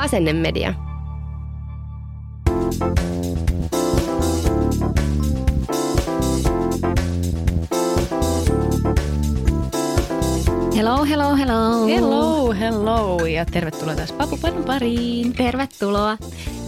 Asennemedia. Hello, hello, hello. Hello, hello ja tervetuloa taas Papupatan pariin. Tervetuloa.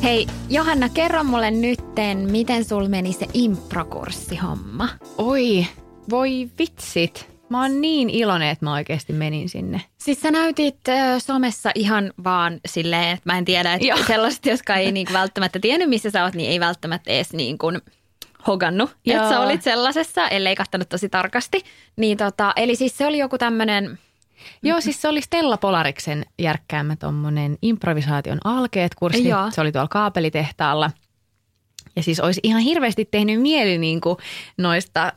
Hei, Johanna, kerro mulle nytten, miten sul meni se improkurssihomma? Oi, voi vitsit. Mä oon niin iloinen, että mä oikeasti menin sinne. Siis sä näytit somessa ihan vaan silleen, että mä en tiedä, että sellaiset, jotka ei niinku välttämättä tiennyt, missä sä oot, niin ei välttämättä edes niinku hogannut, että sä olit sellaisessa, ellei kattanut tosi tarkasti. Niin eli siis se oli joku tämmönen... Joo, siis se oli Stella Polariksen järkkäämä tommonen improvisaation alkeet-kurssi. Joo. Se oli tuolla kaapelitehtaalla. Ja siis olisi ihan hirveästi tehnyt mieli niin kuin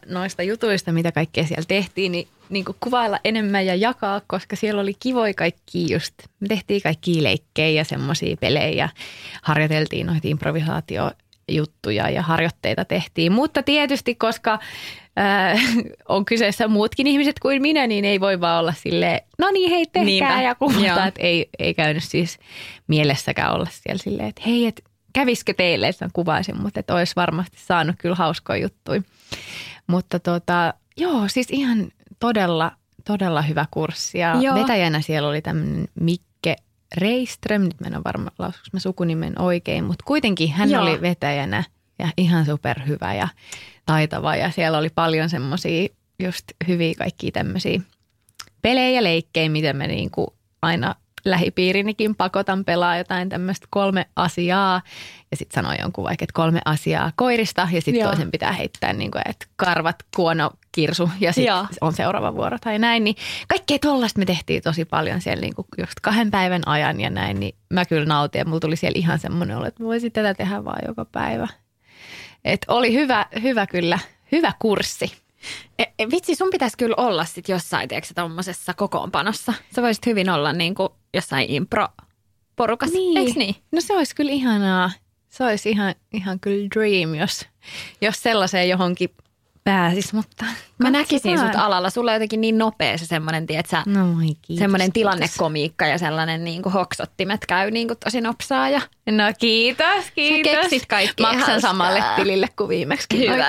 noista jutuista, mitä kaikkea siellä tehtiin, niin kuin kuvailla enemmän ja jakaa, koska siellä oli kivoja kaikkia just. Me tehtiin kaikkia leikkejä ja semmoisia pelejä, harjoiteltiin noita improvisaatiojuttuja ja harjoitteita tehtiin. Mutta tietysti, koska on kyseessä muutkin ihmiset kuin minä, niin ei voi vaan olla silleen, no niin hei, tehkää niinpä. Ja kuvataan. Ei käynyt siis mielessäkään olla siellä silleen, että hei, että... Kävisikö teille, että kuvaisin, mutta et olisi varmasti saanut kyllä hauskoja juttuja. Mutta joo, siis ihan todella hyvä kurssi. Ja joo. Vetäjänä siellä oli tämmöinen Mikke Reiström, nyt mä en ole varma, lausuinko mä sukunimen oikein, mutta kuitenkin hän joo. oli vetäjänä ja ihan superhyvä ja taitava. Ja siellä oli paljon semmoisia just hyviä kaikkia tämmöisiä pelejä, leikkejä, mitä me niinku aina... Lähipiirinikin pakotan pelaa jotain tämmöistä 3 asiaa ja sitten sanoo jonkun vaikka, että 3 asiaa koirista ja sitten toisen pitää heittää niin kuin, että karvat, kuono, kirsu ja sitten on seuraava vuoro tai näin. Niin kaikkea tollaista me tehtiin tosi paljon siellä niin kuin just 2 päivän ajan ja näin, niin mä kyllä nautin ja mulla tuli siellä ihan semmoinen olo, että voisin tätä tehdä vaan joka päivä. Että oli hyvä kyllä, hyvä kurssi. Vitsi, sun pitäisi kyllä olla sit jossain, tiedätkö, tommosessa kokoonpanossa. Sä voisit hyvin olla niin kuin jossain impro-porukassa, niin. Eikö niin? No se olisi kyllä ihanaa. Se olisi ihan kyllä dream, jos sellaiseen johonkin pääsis, mutta... Mä näkisin sut alalla. Sulla on jotenkin niin nopea se semmoinen, tiedätkö, semmoinen tilannekomiikka ja sellainen niin kuin hoksottimet käy niin kuin tosi nopsaa. Ja... No kiitos. Sä keksit kaikki. Maksan hauskaa. Samalle tilille kuin viimeksi. Hyvä.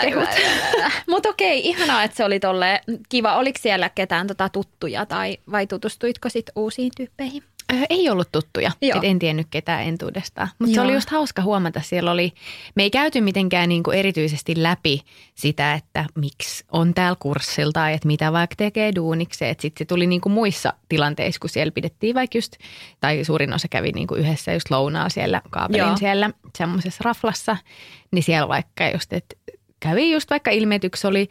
Mutta okei, ihanaa, että se oli tolleen kiva. Oliko siellä ketään tuttuja vai tutustuitko sit uusiin tyyppeihin? Ei ollut tuttuja, et en tiennyt ketään entuudestaan, mutta se oli just hauska huomata. Siellä oli, me ei käyty mitenkään niinku erityisesti läpi sitä, että miksi on täällä kurssilla tai että mitä vaikka tekee duunikseen. Että sitten se tuli niinku muissa tilanteissa, kun siellä pidettiin vaikka just, tai suurin osa kävi niinku yhdessä just lounaa siellä kaapelin siellä semmoisessa raflassa. Niin siellä vaikka just, että kävi just vaikka ilmetyksi oli...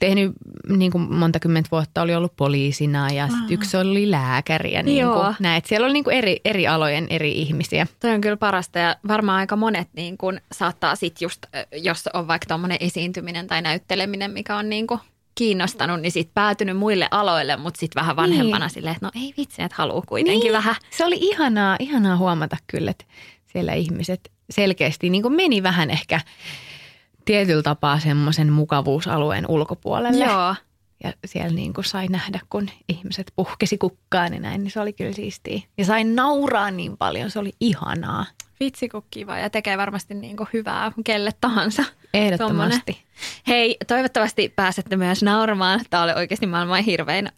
Tehnyt niin kuin monta kymmentä vuotta, oli ollut poliisina ja sitten yksi oli lääkäri ja niin kuin näin. Siellä oli niin kuin eri alojen eri ihmisiä. Toi on kyllä parasta ja varmaan aika monet niin kuin saattaa sitten just, jos on vaikka tommoinen esiintyminen tai näytteleminen, mikä on niin kuin kiinnostanut, niin sitten päätynyt muille aloille, mutta sitten vähän vanhempana niin. Silleen, että no ei vitsi, että haluu kuitenkin niin. Vähän. Se oli ihanaa huomata kyllä, että siellä ihmiset selkeästi niin kuin meni vähän ehkä... Tietyllä tapaa semmoisen mukavuusalueen ulkopuolelle. Joo. Ja siellä niin kuin sai nähdä, kun ihmiset puhkesi kukkaan ja näin, niin se oli kyllä siistiä. Ja sain nauraa niin paljon, se oli ihanaa. Vitsi kun kiva ja tekee varmasti niin kuin hyvää kelle tahansa. Ehdottomasti. Tommonen. Hei, toivottavasti pääsette myös nauramaan. Tämä oli oikeasti maailman hirvein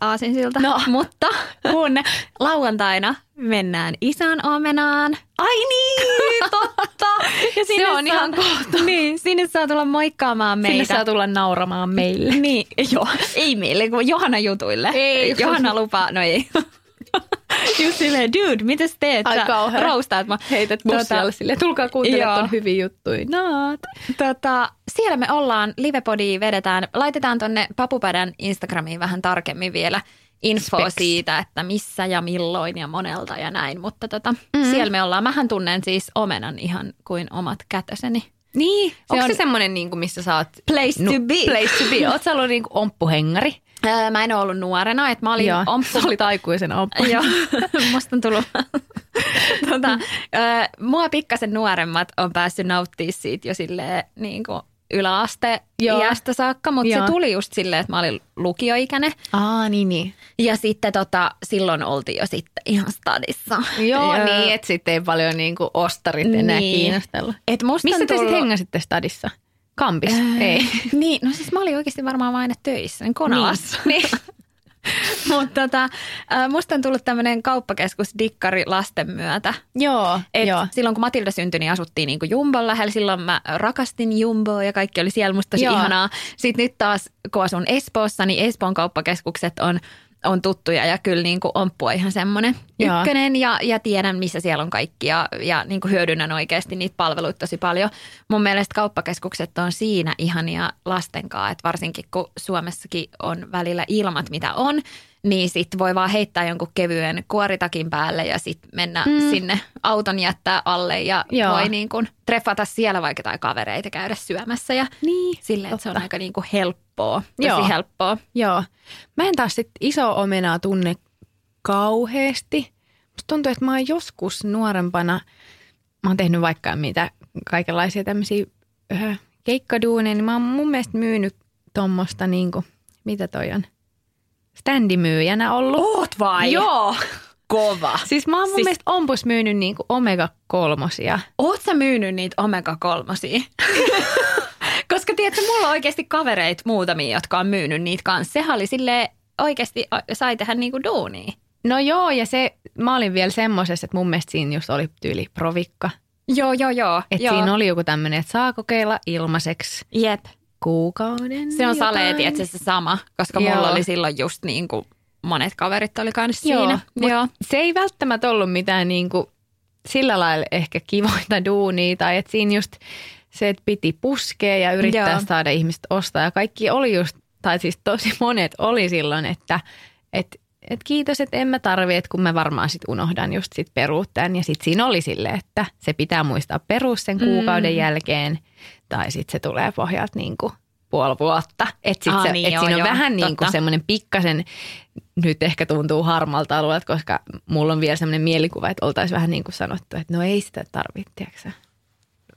aasinsilta. No, mutta kun lauantaina mennään isän omenaan. Ai niin, totta. Ja se on ihan kohta. Niin, sinne saa tulla moikkaamaan meitä. Sinne saa tulla nauramaan meille. Niin, joo. Ei meille, kun Johanna jutuille. Ei. Johanna lupaa, no ei. Just silleen, dude, mitäs teet? Ai kauhean. Roustaat mä. Heität bussialle silleen, tulkaa kuuntelemaan ton hyviä juttuja. No, siellä me ollaan, livepodia vedetään. Laitetaan tonne Papupadan Instagramiin vähän tarkemmin vielä infoa siitä, että missä ja milloin ja monelta ja näin. Mutta siellä me ollaan. Mähän tunnen siis omenan ihan kuin omat kätöseni. Niin. Onko se semmoinen, niin kuin, missä sä oot... Place to be. Oot sä ollut niin kuin omppuhengari? Mä en ole ollut nuorena, että mä olin omppu. Sä olit aikuisen omppu. Joo, musta on tullut. Mua pikkasen nuoremmat on päässyt nauttimaan siitä jo silleen niin kuin yläaste-iästä saakka, mutta se tuli just silleen, että mä olin lukioikäinen. Aa, niin. Ja sitten silloin oltiin jo sitten ihan stadissa. Joo. Niin, että sitten ei paljon niinku ostarit enää kiinnostella. Missä te sitten hengäsitte stadissa? Kampis? Ei. Niin, no siis mä olin oikeasti varmaan vain aina töissä, niin Konalassa. Niin. Mutta musta on tullut tämmöinen kauppakeskusdikkari lasten myötä. Joo. Silloin kun Matilda syntyi, niin asuttiin niin kuin Jumbon lähellä. Silloin mä rakastin Jumboa ja kaikki oli siellä musta tosi ihanaa. Sitten nyt taas, kun asun Espoossa, niin Espoon kauppakeskukset on tuttuja ja kyllä niin kuin omppu ihan semmoinen ykkönen ja tiedän, missä siellä on kaikki ja niin kuin hyödynnän oikeasti niitä palveluita tosi paljon. Mun mielestä kauppakeskukset on siinä ihania lastenkaan, että varsinkin kun Suomessakin on välillä ilmat mitä on, niin sit voi vaan heittää jonkun kevyen kuoritakin päälle ja sit mennä sinne auton jättää alle ja voi niin kuin treffata siellä vaikka tai kavereita käydä syömässä ja silleen, että se on aika niin kuin helppoa, tosi helppoa. Joo. Mä en taas sit iso omenaa tunne kauheasti. Musta tuntuu, että mä oon joskus nuorempana, mä oon tehnyt vaikka mitä kaikenlaisia tämmöisiä keikkaduuneja, niin mä oon mun mielestä myynyt tommosta niin kuin, mitä toi on? Ständimyyjänä ollut. Oot vai? Joo. Kova. Siis mä oon mun mielestä ompus myynyt niinku omega-3. Oot sä myynyt niitä omega-3? Koska tiedätkö, mulla on oikeasti kavereit muutamia, jotka on myynyt niitä kanssa. Sehän oli silleen oikeasti, sai tehdä niinku duunia. No joo, ja se, mä olin vielä semmoisessa, että mun mielestä siinä just oli tyyli provikka. Joo. Että siinä oli joku tämmöinen, että saa kokeilla ilmaiseksi. Jep. Kuukauden. Se on saleeti, että se sama, koska mulla oli silloin just niin kuin monet kaverit oli kanssa siinä. Joo. Se ei välttämättä ollut mitään niin kuin sillä lailla ehkä kivoita duunia tai että siinä just se, että piti puskea ja yrittää saada ihmiset ostaa ja kaikki oli just, tai siis tosi monet oli silloin, että kiitos, että en mä tarvi, että kun mä varmaan sit unohdan just sit peruuttaan. Ja sit siinä oli silleen, että se pitää muistaa peruus sen kuukauden jälkeen. Tai sit se tulee pohjalta niinku puoli vuotta. Että siinä on vähän niinku semmoinen pikkasen, nyt ehkä tuntuu harmalta alueelta, koska mulla on vielä semmoinen mielikuva, että oltaisiin vähän niin kuin sanottu, että no ei sitä tarvitse, tiedätkö?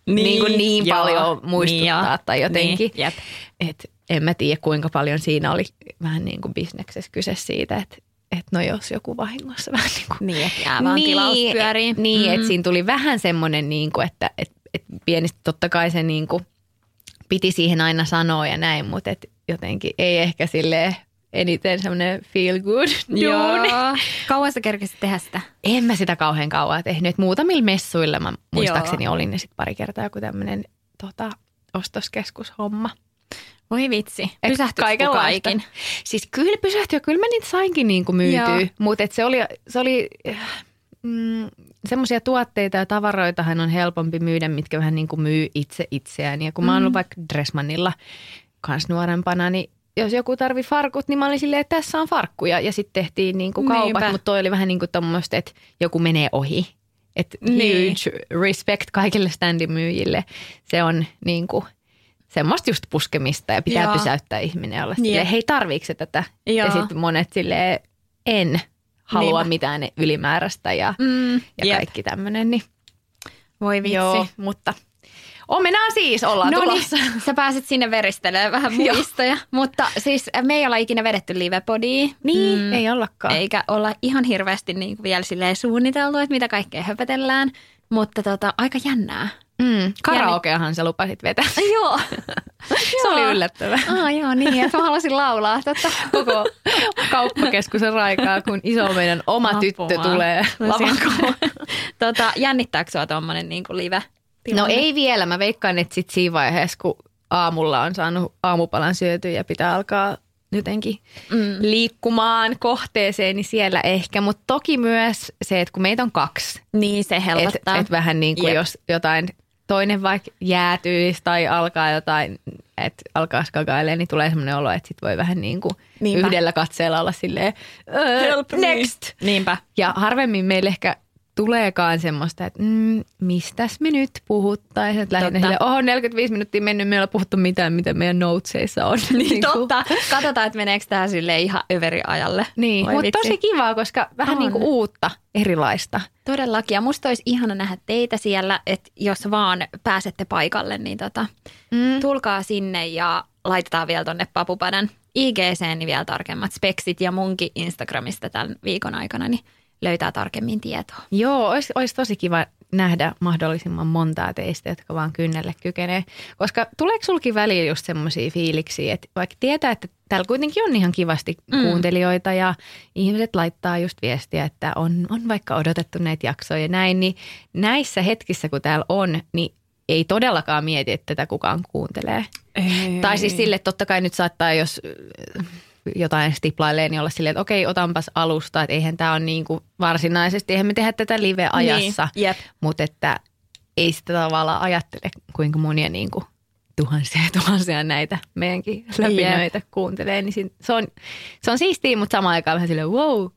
Niin paljon muistuttaa tai jotenkin. Niin, että en mä tiedä, kuinka paljon siinä oli vähän niin kuin bisneksessä kyse siitä, että no jos joku vahingossa vähän niin kuin... Niin, että jää vaan tilaus pyöriin. Niin, että siinä tuli vähän semmoinen niin kuin, että pienesti totta kai se niin kuin piti siihen aina sanoa ja näin, mutta et jotenkin ei ehkä silleen eniten semmoinen feel good duuni. Kauan sä kerkesit tehdä sitä? En mä sitä kauhean kauan tehnyt. Muutamilla messuilla mä muistaakseni olin ne sit pari kertaa joku tämmöinen ostoskeskushomma. Voi vitsi. Pysähtyi kaikenlaista. Siis kyllä pysähtyi. Kyllä mä niitä sainkin niin kuin myytyä. Mutta se oli semmoisia tuotteita ja tavaroitahan on helpompi myydä, mitkä vähän niin kuin myy itse itseään. Ja kun mä oon ollut vaikka Dressmannilla kans nuorempana, niin jos joku tarvii farkut, niin mä olin silleen, että tässä on farkkuja. Ja sitten tehtiin niin kuin kaupat, mutta toi oli vähän niin kuin tommoista, että joku menee ohi. Että huge respect kaikille standimyyjille. Se on niin kuin... Semmoista just puskemista ja pitää pysäyttää ihminen olla silleen, hei tarviiko tätä? Ja sitten monet silleen, en halua mitään ylimääräistä ja kaikki tämmöinen. Niin. Voi vitsi. Joo, mutta omenaa siis ollaan tulossa. Niin, sä pääset sinne veristelemään vähän muistoja. Mutta siis me ei olla ikinä vedetty livepodia. Niin, ei ollakaan. Eikä olla ihan hirveästi niin vielä silleen suunniteltu, että mitä kaikkea höpötellään. Mutta aika jännää. Karaokeahan sä lupasit vetää. Joo. Se oli yllättävää. Joo, niin. Että mä halusin laulaa koko kauppakeskuksen raikaa, kun iso meidän oma tyttö tulee lavakoon. Jännittääkö sua tommonen niin kuin live? No ei vielä. Mä veikkaan, että sit siinä vaiheessa, kun aamulla on saanut aamupalan syötyä ja pitää alkaa jotenkin liikkumaan kohteeseen, niin siellä ehkä. Mutta toki myös se, että kun meitä on kaksi. Niin, se helpottaa. Että vähän niin kuin jos jotain toinen vaikka jäätyisi tai alkaa jotain, että alkaa skakailemaan, niin tulee semmoinen olo, että sit voi vähän niin kuin yhdellä katseella olla silleen help next. Niinpä. Ja harvemmin meillä ehkä tuleekaan semmoista, että mistäs me nyt puhuttaisiin. Että lähinnä silleen, 45 minuuttia mennyt, me ei ole puhuttu mitään, mitä meidän noteseissa on. Niin totta. Katsotaan, että meneekö tämä silleen ihan överiajalle. Niin, mutta tosi kivaa, koska vähän niin kuin uutta, erilaista. Todellakin. Ja musta olisi ihana nähdä teitä siellä, että jos vaan pääsette paikalle, niin tulkaa sinne ja laitetaan vielä tonne Papupadan IG:seen niin vielä tarkemmat speksit ja munkin Instagramista tämän viikon aikana, niin löytää tarkemmin tietoa. Joo, olisi tosi kiva nähdä mahdollisimman montaa teistä, jotka vaan kynnelle kykenee. Koska tuleeko sulki väliä just semmoisia fiiliksiä, että vaikka tietää, että täällä kuitenkin on ihan kivasti kuuntelijoita ja ihmiset laittaa just viestiä, että on vaikka odotettu näitä jaksoja ja näin, niin näissä hetkissä, kun täällä on, niin ei todellakaan mieti, että tätä kukaan kuuntelee. Ei. Tai siis sille totta kai nyt saattaa, jos jotain stiplailee, niin olla silleen, että okei, otanpas alusta, että eihän tämä ole niin kuin varsinaisesti, eihän me tehdä tätä live-ajassa, niin, mutta että ei sitä tavallaan ajattele, kuinka monia niin kuin tuhansia ja tuhansia näitä meidänkin läpinöitä kuuntelee, niin se on siistiä, mutta samaan aikaan vähän silleen wow.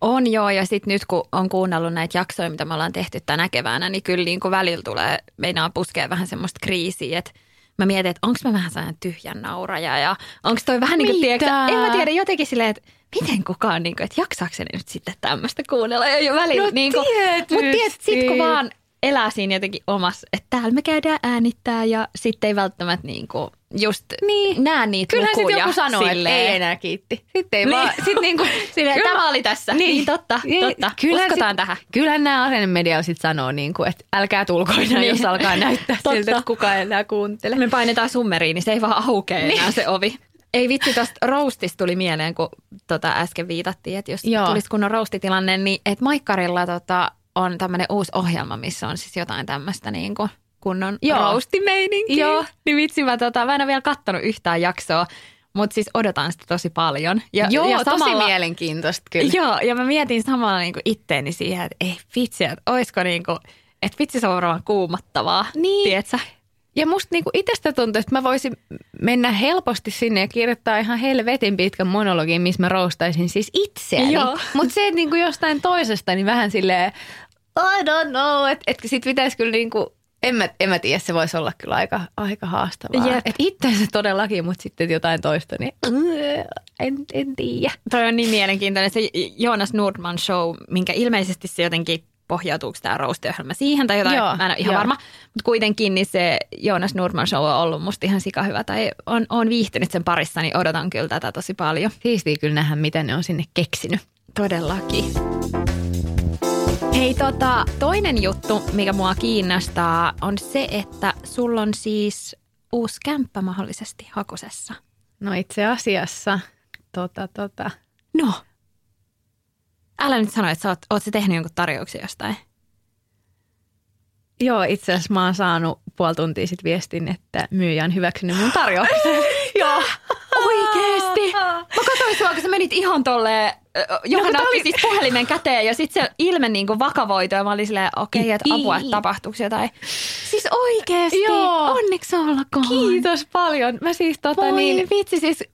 On joo, ja sitten nyt kun on kuunnellut näitä jaksoja, mitä me ollaan tehty tänä keväänä, niin kyllä niin kuin välillä tulee, meinaa puskea vähän semmoista kriisiä, että mä mietin, että onko mä vähän sellainen tyhjän nauraja ja onko toi vähän niin kuin en mä tiedä jotenkin silleen, että miten kukaan, niin kuin, että jaksaakseni nyt sitten tämmöistä kuunnella ja välillä. No niin kuin, mutta tiedät, sit kun vaan elää siinä jotenkin omassa, että täällä me käydään äänittää ja sitten ei välttämättä niin kuin just näe niitä lukuja. Kyllähän sitten joku sanoo, että ei enää kiitti. Sitten ei vaan. Sitten niin kuin, silleen, tämä oli tässä. Niin totta. Uskotaan tähän. Kyllähän nämä asennemedia sitten sanoo, niin kuin, että älkää tulkoina, jos alkaa näyttää siltä, että kukaan enää kuuntele. Me painetaan summeriin, niin se ei vaan aukea enää se ovi. Ei vitsi, tuosta roastista tuli mieleen, kun äsken viitattiin, että jos tulisi kunnon roastitilanne, niin että Maikkarilla on tämmöinen uusi ohjelma, missä on siis jotain tämmöistä niin kuin kunnon roastimeininkiä. Joo, niin vitsi mä en ole vielä kattonut yhtään jaksoa, mutta siis odotan sitä tosi paljon. Ja samalla, tosi mielenkiintoista kyllä. Joo, ja mä mietin samalla niin kuin itteeni siihen, että ei vitsi, että olisiko niin kuin, että vitsi se on varmaan kuumattavaa, niin. Tiedätkö? Ja musta niinku itsestä tuntuu, että mä voisin mennä helposti sinne ja kirjoittaa ihan helvetin pitkän monologin, missä mä roustaisin siis itseäni. Mutta se, että niinku jostain toisesta, niin vähän silleen, I don't know, että sit pitäisi kyllä niinku, en mä tiedä, se voisi olla kyllä aika haastavaa. Että itseänsä todellakin, mutta sitten jotain toista, niin en tiedä. Toi on niin mielenkiintoinen se Joonas Nurman show, minkä ilmeisesti se jotenkin pohjautuuko tämä roastiohjelma siihen tai jotain, mä en ole ihan varma. Mutta kuitenkin niin se Joonas Nurman show on ollut musta ihan sikahyvä tai on viihtynyt sen parissa, niin odotan kyllä tätä tosi paljon. Siistiä kyllä nähdä, mitä ne on sinne keksinyt. Todellakin. Hei toinen juttu, mikä mua kiinnostaa, on se, että sulla on siis uusi kämppä mahdollisesti hakusessa. No itse asiassa, No. Älä nyt sano, että sä oot se tehnyt jonkun tarjouksen jostain. Joo, itse asiassa mä oon saanut puoli tuntia sitten viestin, että myyjä on hyväksynyt mun tarjouksen. Joo. Oikeesti? Mä katsoin sua, kun sä menit ihan tolleen, Johanna otti siis puhelimen käteen ja sit se ilme niinku vakavoitu ja mä olin silleen, okei, että apua, että tapahtuuko jotain. Siis oikeesti? Joo. Onneksi ollakoon. Kiitos paljon. Mä siis Voi vitsi siis.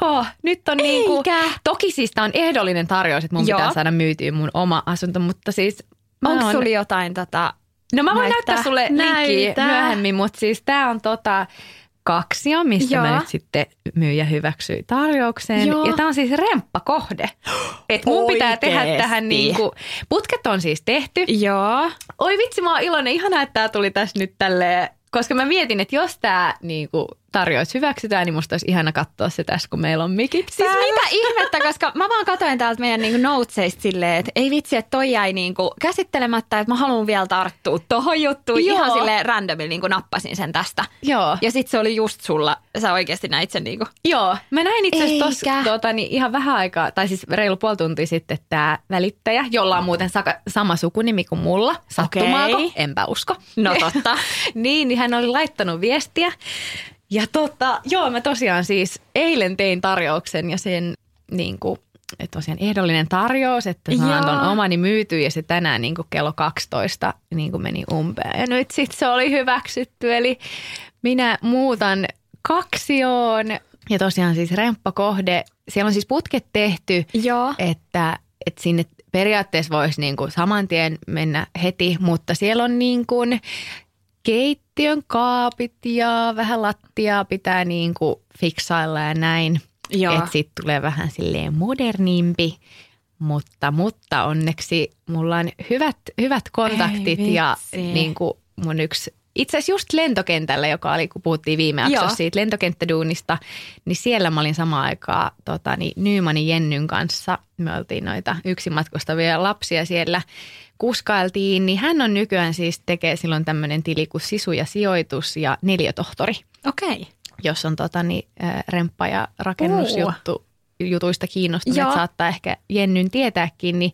Joo, nyt on niin kuin, toki siis tää on ehdollinen tarjous, että mun pitää saada myytyä mun oma asunto, mutta siis onko sulla jotain No mä voin näyttää sulle linkkiä myöhemmin, mutta siis tää on kaksio, missä mä nyt sitten myyjä hyväksyi tarjoukseen. Joo. Ja tää on siis remppakohde. Että mun pitää tehdä tähän niinku, putket on siis tehty. Joo. Oi vitsi, mä oon iloinen, ihanaa, että tää tuli tässä nyt tälleen. Koska mä mietin, että jos tää niinku tarjous hyväksytään, niin musta olisi ihana katsoa se tässä, kun meillä on mikit täällä. Siis mitä ihmettä, koska mä vaan katsoin täältä meidän niinku noteseista silleen, että ei vitsi, että toi jäi niinku käsittelemättä, että mä haluan vielä tarttua tohon juttuun. Joo. Ihan silleen randomilla niinku nappasin sen tästä. Joo. Ja sit se oli just sulla, sä oikeasti näit sen niinku. Joo, mä näin itse asiassa tossa niin ihan vähän aikaa, tai siis reilu puoli tuntia sitten tää välittäjä, jolla on muuten sama sukunimi kuin mulla. Sattumaako? Enpä usko. No totta. Niin hän oli laittanut viestiä. Ja joo, mä tosiaan siis eilen tein tarjouksen ja sen niinku, että tosiaan ehdollinen tarjous, että saan ton omani myytyy ja se tänään niinku kello 12 niinku meni umpeen. Ja nyt sit se oli hyväksytty, eli minä muutan kaksioon ja tosiaan siis remppakohde. Siellä on siis putket tehty, että sinne periaatteessa voisi niinku saman tien mennä heti, mutta siellä on niinku keittiön kaapit ja vähän lattiaa pitää niinku fiksailla ja näin. Että sit tulee vähän silleen modernimpi, mutta onneksi mulla on hyvät kontaktit ja niinku mun yksi, itse asiassa just lentokentällä, joka oli, kun puhuttiin viime jaksossa siitä lentokenttäduunista, niin siellä mä olin samaan aikaan Nymanin Jennyn kanssa. Me oltiin noita yksin matkustavia lapsia siellä, kuskailtiin, niin hän on nykyään siis tekee silloin tämmöinen tili kuin sisu ja sijoitus ja neliötohtori. Okei. Jos on remppa- ja rakennusjutuista kiinnostunut, saattaa ehkä Jennyn tietääkin, niin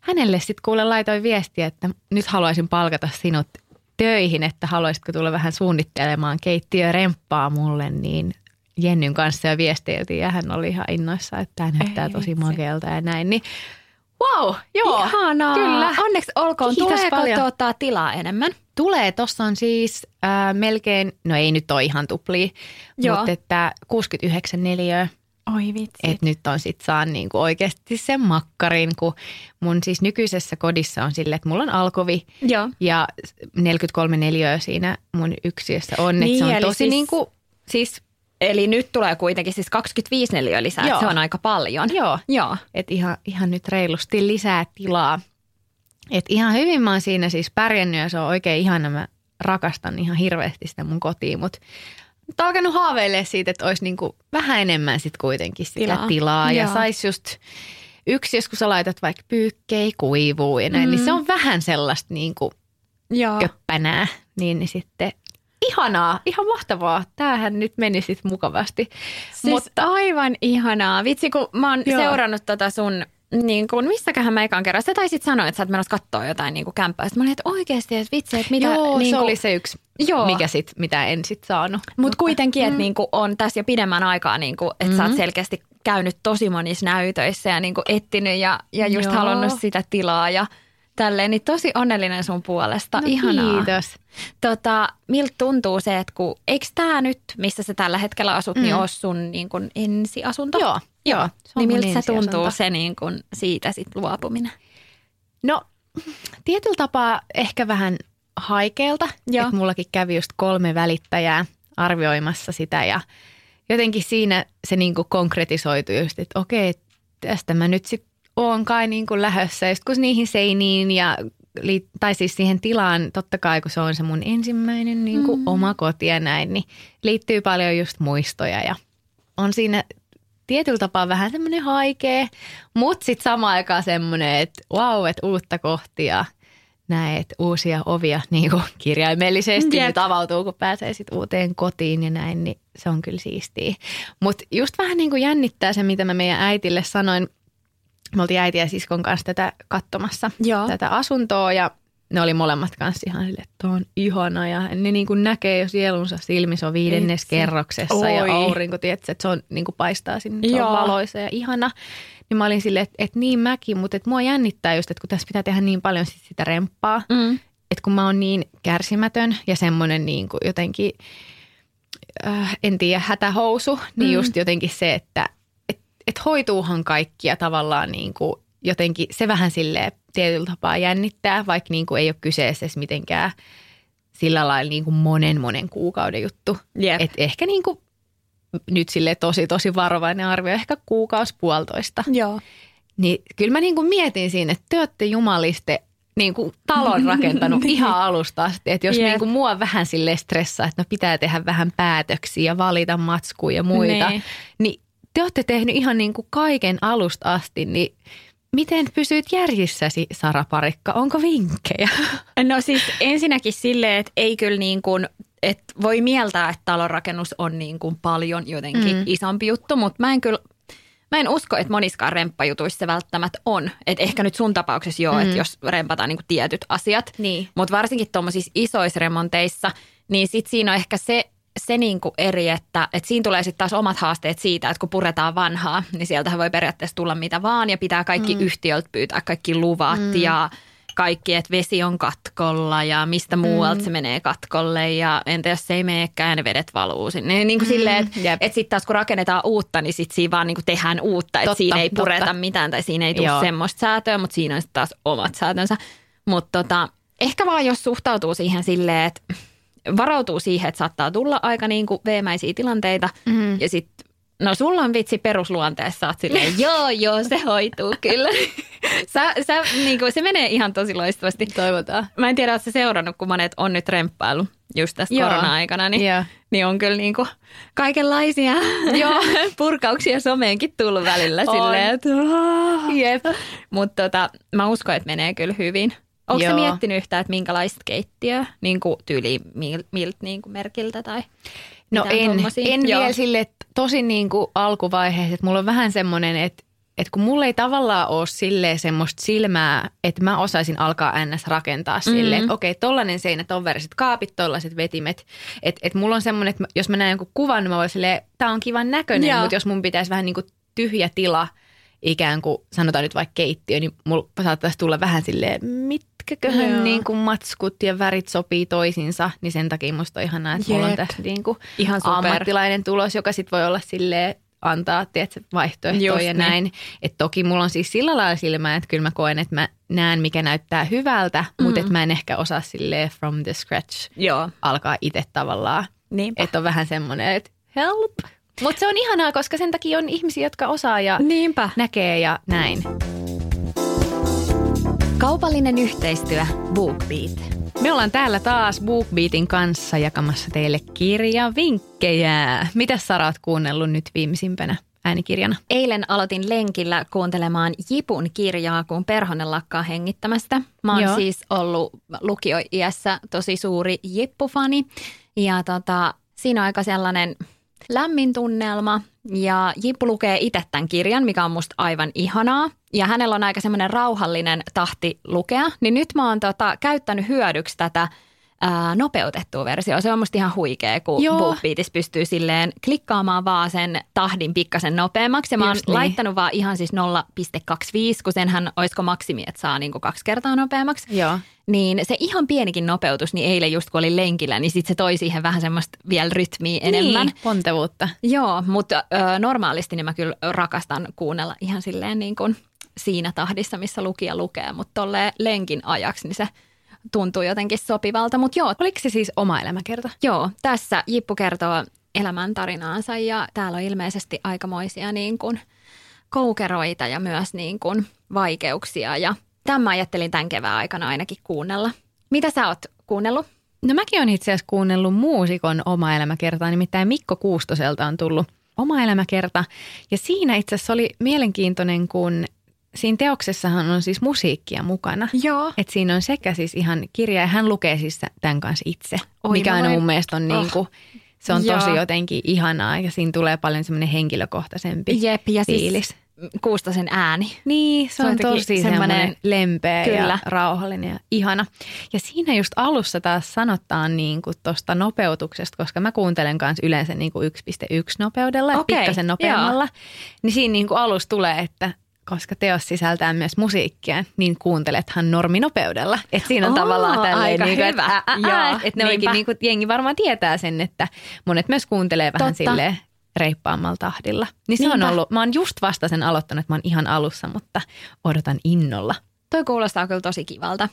hänelle sitten kuule laitoin viestiä, että nyt haluaisin palkata sinut töihin, että haluaisitko tulla vähän suunnittelemaan keittiöremppaa mulle, niin Jennyn kanssa ja viesteiltiin ja hän oli ihan innoissa, että tämä näyttää tosi makealta ja näin, niin wow, joo, ihanaa. Kyllä. Onneksi olkoon. Kiitos. Tuleeko paljon tilaa enemmän? Tulee, tuossa on siis melkein, no ei nyt ole ihan tuplia, mutta että 69 neliöä. Oi vitsi. Että nyt on sitten saan niinku oikeasti sen makkarin, kun mun siis nykyisessä kodissa on silleen, että mulla on alkovi ja 43 neliöä siinä mun yksiössä on. Niin, se on tosi siis, niinku, siis eli nyt tulee kuitenkin siis 25 neliöä lisää, että se on aika paljon. Joo. Että ihan nyt reilusti lisää tilaa. Että ihan hyvin mä oon siinä siis pärjännyt ja se on oikein ihana. Mä rakastan ihan hirveästi sitä mun kotiin, mutta on alkanut haaveilemaan siitä, että olisi niinku vähän enemmän sit kuitenkin sitä tilaa. Ja saisi just yksi, jos kun sä laitat vaikka pyykkejä kuivuu ja näin, niin se on vähän sellaista niinku köppänää. Niin sitten ihanaa, ihan mahtavaa. Tämähän nyt meni sit mukavasti. Siis mutta aivan ihanaa. Vitsi, kun mä oon seurannut sun, niin kuin missäköhän mä ekan kerran. Sä taisit sanoa, että sä oot menossa katsoa jotain niin kuin kämpää. Sitten mä olin, että oikeasti, että vitsi, että mitä. Joo, niin se oli se yksi, mitä en sit saanut. Mutta kuitenkin, että niin kuin on tässä jo pidemmän aikaa, niin kuin, että sä oot selkeästi käynyt tosi monissa näytöissä ja niin kuin etsinyt ja just halunnut sitä tilaa ja tälleen. Niin tosi onnellinen sun puolesta. No, ihanaa. Kiitos. Miltä tuntuu se, että kun eikö tää nyt, missä sä tällä hetkellä asut, niin ole sun niin kuin ensiasunto? Joo, niin miltä se tuntuu se niin kuin siitä sit luopuminen? No tietyllä tapaa ehkä vähän haikeelta, että mullakin kävi just 3 välittäjää arvioimassa sitä ja jotenkin siinä se niin kuin konkretisoitui just, että okei, tästä mä nyt sit oon kai niin kuin lähössä ja sit kun niihin seiniin ja tai siis siihen tilaan, totta kai kun se on se mun ensimmäinen niin kuin oma koti ja näin, niin liittyy paljon just muistoja ja on siinä tietyllä tapaa vähän semmoinen haikea, mutta sitten samaan aikaan semmoinen, että vau, että uutta kohtia, näet uusia ovia niin kuin kirjaimellisesti nyt avautuu, kun pääsee sitten uuteen kotiin ja näin, niin se on kyllä siistiä. Mutta just vähän niin kuin jännittää se, mitä mä meidän äitille sanoin. Me oltiin äiti ja siskon kanssa tätä katsomassa, tätä asuntoa ja ne oli molemmat kanssa ihan silleen, että on ihana ja ne niin kuin näkee jo sielunsa silmissä on 5. kerroksessa ja aurinko, tiedätkö, että se on, niin kuin paistaa sinne, se on valoisa ja ihana. Niin mä olin silleen, että niin mäkin, mutta että mua jännittää just, että kun tässä pitää tehdä niin paljon sit sitä remppaa, että kun mä oon niin kärsimätön ja semmoinen niin kuin jotenkin, en tiedä, hätähousu, niin just jotenkin se, että et hoituuhan kaikkia tavallaan niin kuin jotenkin se vähän silleen tietyllä tapaa jännittää, vaikka niin kuin ei ole kyseessä mitenkään sillä lailla niin kuin monen kuukauden juttu. Et ehkä niin kuin nyt sille tosi varovainen arvio, ehkä 1–1.5 kuukautta. Niin kyllä mä niin kuin mietin siinä, että te olette jumaliste niin kuin talon rakentanut ihan alusta asti. Että jos niin kuin mua vähän silleen stressaa, että no pitää tehdä vähän päätöksiä ja valita matskuja ja muita, niin te olette tehnyt ihan niin kuin kaiken alusta asti, niin miten pysyt järjissäsi, Sara Parikka? Onko vinkkejä? No siis ensinnäkin silleen, että ei kyllä niin kuin, että voi mieltää, että talonrakennus on niin kuin paljon jotenkin isompi juttu, mutta mä en usko, että moniskaan remppajutuissa se välttämättä on. Et ehkä nyt sun tapauksessa että jos rempataan niin kuin tietyt asiat, mutta varsinkin tuommoisissa isoissa remonteissa, niin sitten siinä on ehkä se, se niin kuin eri, että siinä tulee sitten taas omat haasteet siitä, että kun puretaan vanhaa, niin sieltähän voi periaatteessa tulla mitä vaan ja pitää kaikki yhtiöltä pyytää kaikki luvat ja kaikki, että vesi on katkolla ja mistä muualta se menee katkolle ja entä jos se ei meekään, ne vedet valuu sinne. Niin kuin silleen, että sitten taas kun rakennetaan uutta, niin sitten siinä vaan niin kuin tehdään uutta, että siinä ei pureta mitään tai siinä ei tule semmoista säätöä, mutta siinä on sitten taas omat säätönsä. Mutta ehkä vaan jos suhtautuu siihen silleen, että varautuu siihen, että saattaa tulla aika niin kuin veemäisiä tilanteita ja sitten no sulla on vitsi perusluonteessa, oot silleen, joo, se hoituu kyllä. Sä, niin kuin, se menee ihan tosi loistavasti. Toivotaan. Mä en tiedä, oot sä seurannut, kun monet on nyt remppailu just tässä korona-aikana, niin on kyllä niin kuin kaikenlaisia purkauksia someenkin tullut välillä. Silleen, että, jep. Mutta mä uskon, että menee kyllä hyvin. Onko sä miettinyt yhtään, että minkälaista keittiöä, niin kuin tyyliin miltä niin kuin merkiltä tai... No en vielä sille tosi niin kuin alkuvaiheessa, että mulla on vähän semmoinen, että kun mulla ei tavallaan ole silleen semmoista silmää, että mä osaisin alkaa ns. Rakentaa silleen, että okei, tollainen seinä, ton väriset kaapit, tollaiset vetimet. Että mulla on semmoinen, että jos mä näen jonkun kuvan, niin mä voin silleen, tää on kivan näköinen, mutta jos mun pitäisi vähän niin kuin tyhjä tila, ikään kuin sanotaan nyt vaikka keittiö, niin mulla saattaisi tulla vähän silleen, mitkäköhän niin kuin matskut ja värit sopii toisiinsa, niin sen takia musta on ihanaa, että mulla on tässä niin kuin ihan ammattilainen tulos, joka sit voi olla silleen, antaa tietysti vaihtoehtoja ja näin. Että toki mulla on siis sillä lailla silmää, että kyllä mä koen, että mä näen mikä näyttää hyvältä, mutta että mä en ehkä osaa silleen from the scratch alkaa itse tavallaan. Että on vähän semmoinen, että help. Mutta se on ihanaa, koska sen takia on ihmisiä, jotka osaa ja näkee ja näin. Kaupallinen yhteistyö BookBeat. Me ollaan täällä taas BookBeatin kanssa jakamassa teille kirjavinkkejä. Mitäs Sara oot kuunnellut nyt viimeisimpänä äänikirjana? Eilen aloitin lenkillä kuuntelemaan Jipun kirjaa, kun Perhonen lakkaa hengittämästä. Mä oon siis ollut lukioiässä tosi suuri Jippu-fani ja siinä on aika sellainen... lämmin tunnelma ja Jippu lukee itse tämän kirjan, mikä on musta aivan ihanaa. Ja hänellä on aika semmoinen rauhallinen tahti lukea. Niin nyt mä oon käyttänyt hyödyksi tätä nopeutettua versiota. Se on musta ihan huikea, kun BookBeatissa pystyy silleen klikkaamaan vaan sen tahdin pikkasen nopeammaksi. Ja mä oon laittanut vaan ihan siis 0,25, kun senhän olisiko maksimi, että saa niinku 2 kertaa nopeammaksi. Joo. Niin se ihan pienikin nopeutus, niin eilen just kun olin lenkillä, niin sitten se toi siihen vähän semmoista vielä rytmiä enemmän. Niin, pontevuutta. Joo, mutta normaalisti niin mä kyllä rakastan kuunnella ihan silleen niin kuin siinä tahdissa, missä lukija lukee. Mutta tolleen lenkin ajaksi, niin se tuntuu jotenkin sopivalta. Mutta joo, oliko se siis oma elämäkerta? Joo, tässä Jippu kertoo elämäntarinaansa ja täällä on ilmeisesti aikamoisia niin kuin koukeroita ja myös niin kuin vaikeuksia ja... tämän mä ajattelin tämän kevään aikana ainakin kuunnella. Mitä sä oot kuunnellut? No mäkin oon itse asiassa kuunnellut muusikon oma elämäkertaa, nimittäin Mikko Kuustoselta on tullut oma elämäkerta. Ja siinä itse asiassa oli mielenkiintoinen, kun siinä teoksessahan on siis musiikkia mukana. Joo. Että siinä on sekä siis ihan kirja ja hän lukee siis tämän kanssa itse, mikä aina mun mielestä on niin kuin... se on tosi jotenkin ihanaa ja siinä tulee paljon semmoinen henkilökohtaisempi fiilis. Siis Kuustosen ääni. Niin, se on tosi semmoinen lempeä ja rauhallinen ja ihana. Ja siinä just alussa taas sanotaan niin kuin tuosta nopeutuksesta, koska mä kuuntelen kanssa yleensä niin kuin 1.1 nopeudella, pikkasen nopeammalla. Niin siinä niin kuin alussa tulee, että koska teos sisältää myös musiikkia, niin kuuntelethan norminopeudella. Että siinä on tavallaan tälleen, niin kuin, että niin kuin, jengi varmaan tietää sen, että monet myös kuuntelee vähän silleen reippaammalla tahdilla. Niin se on ollut, mä oon just vasta sen aloittanut, että mä oon ihan alussa, mutta odotan innolla. Toi kuulostaa kyllä tosi kivalta.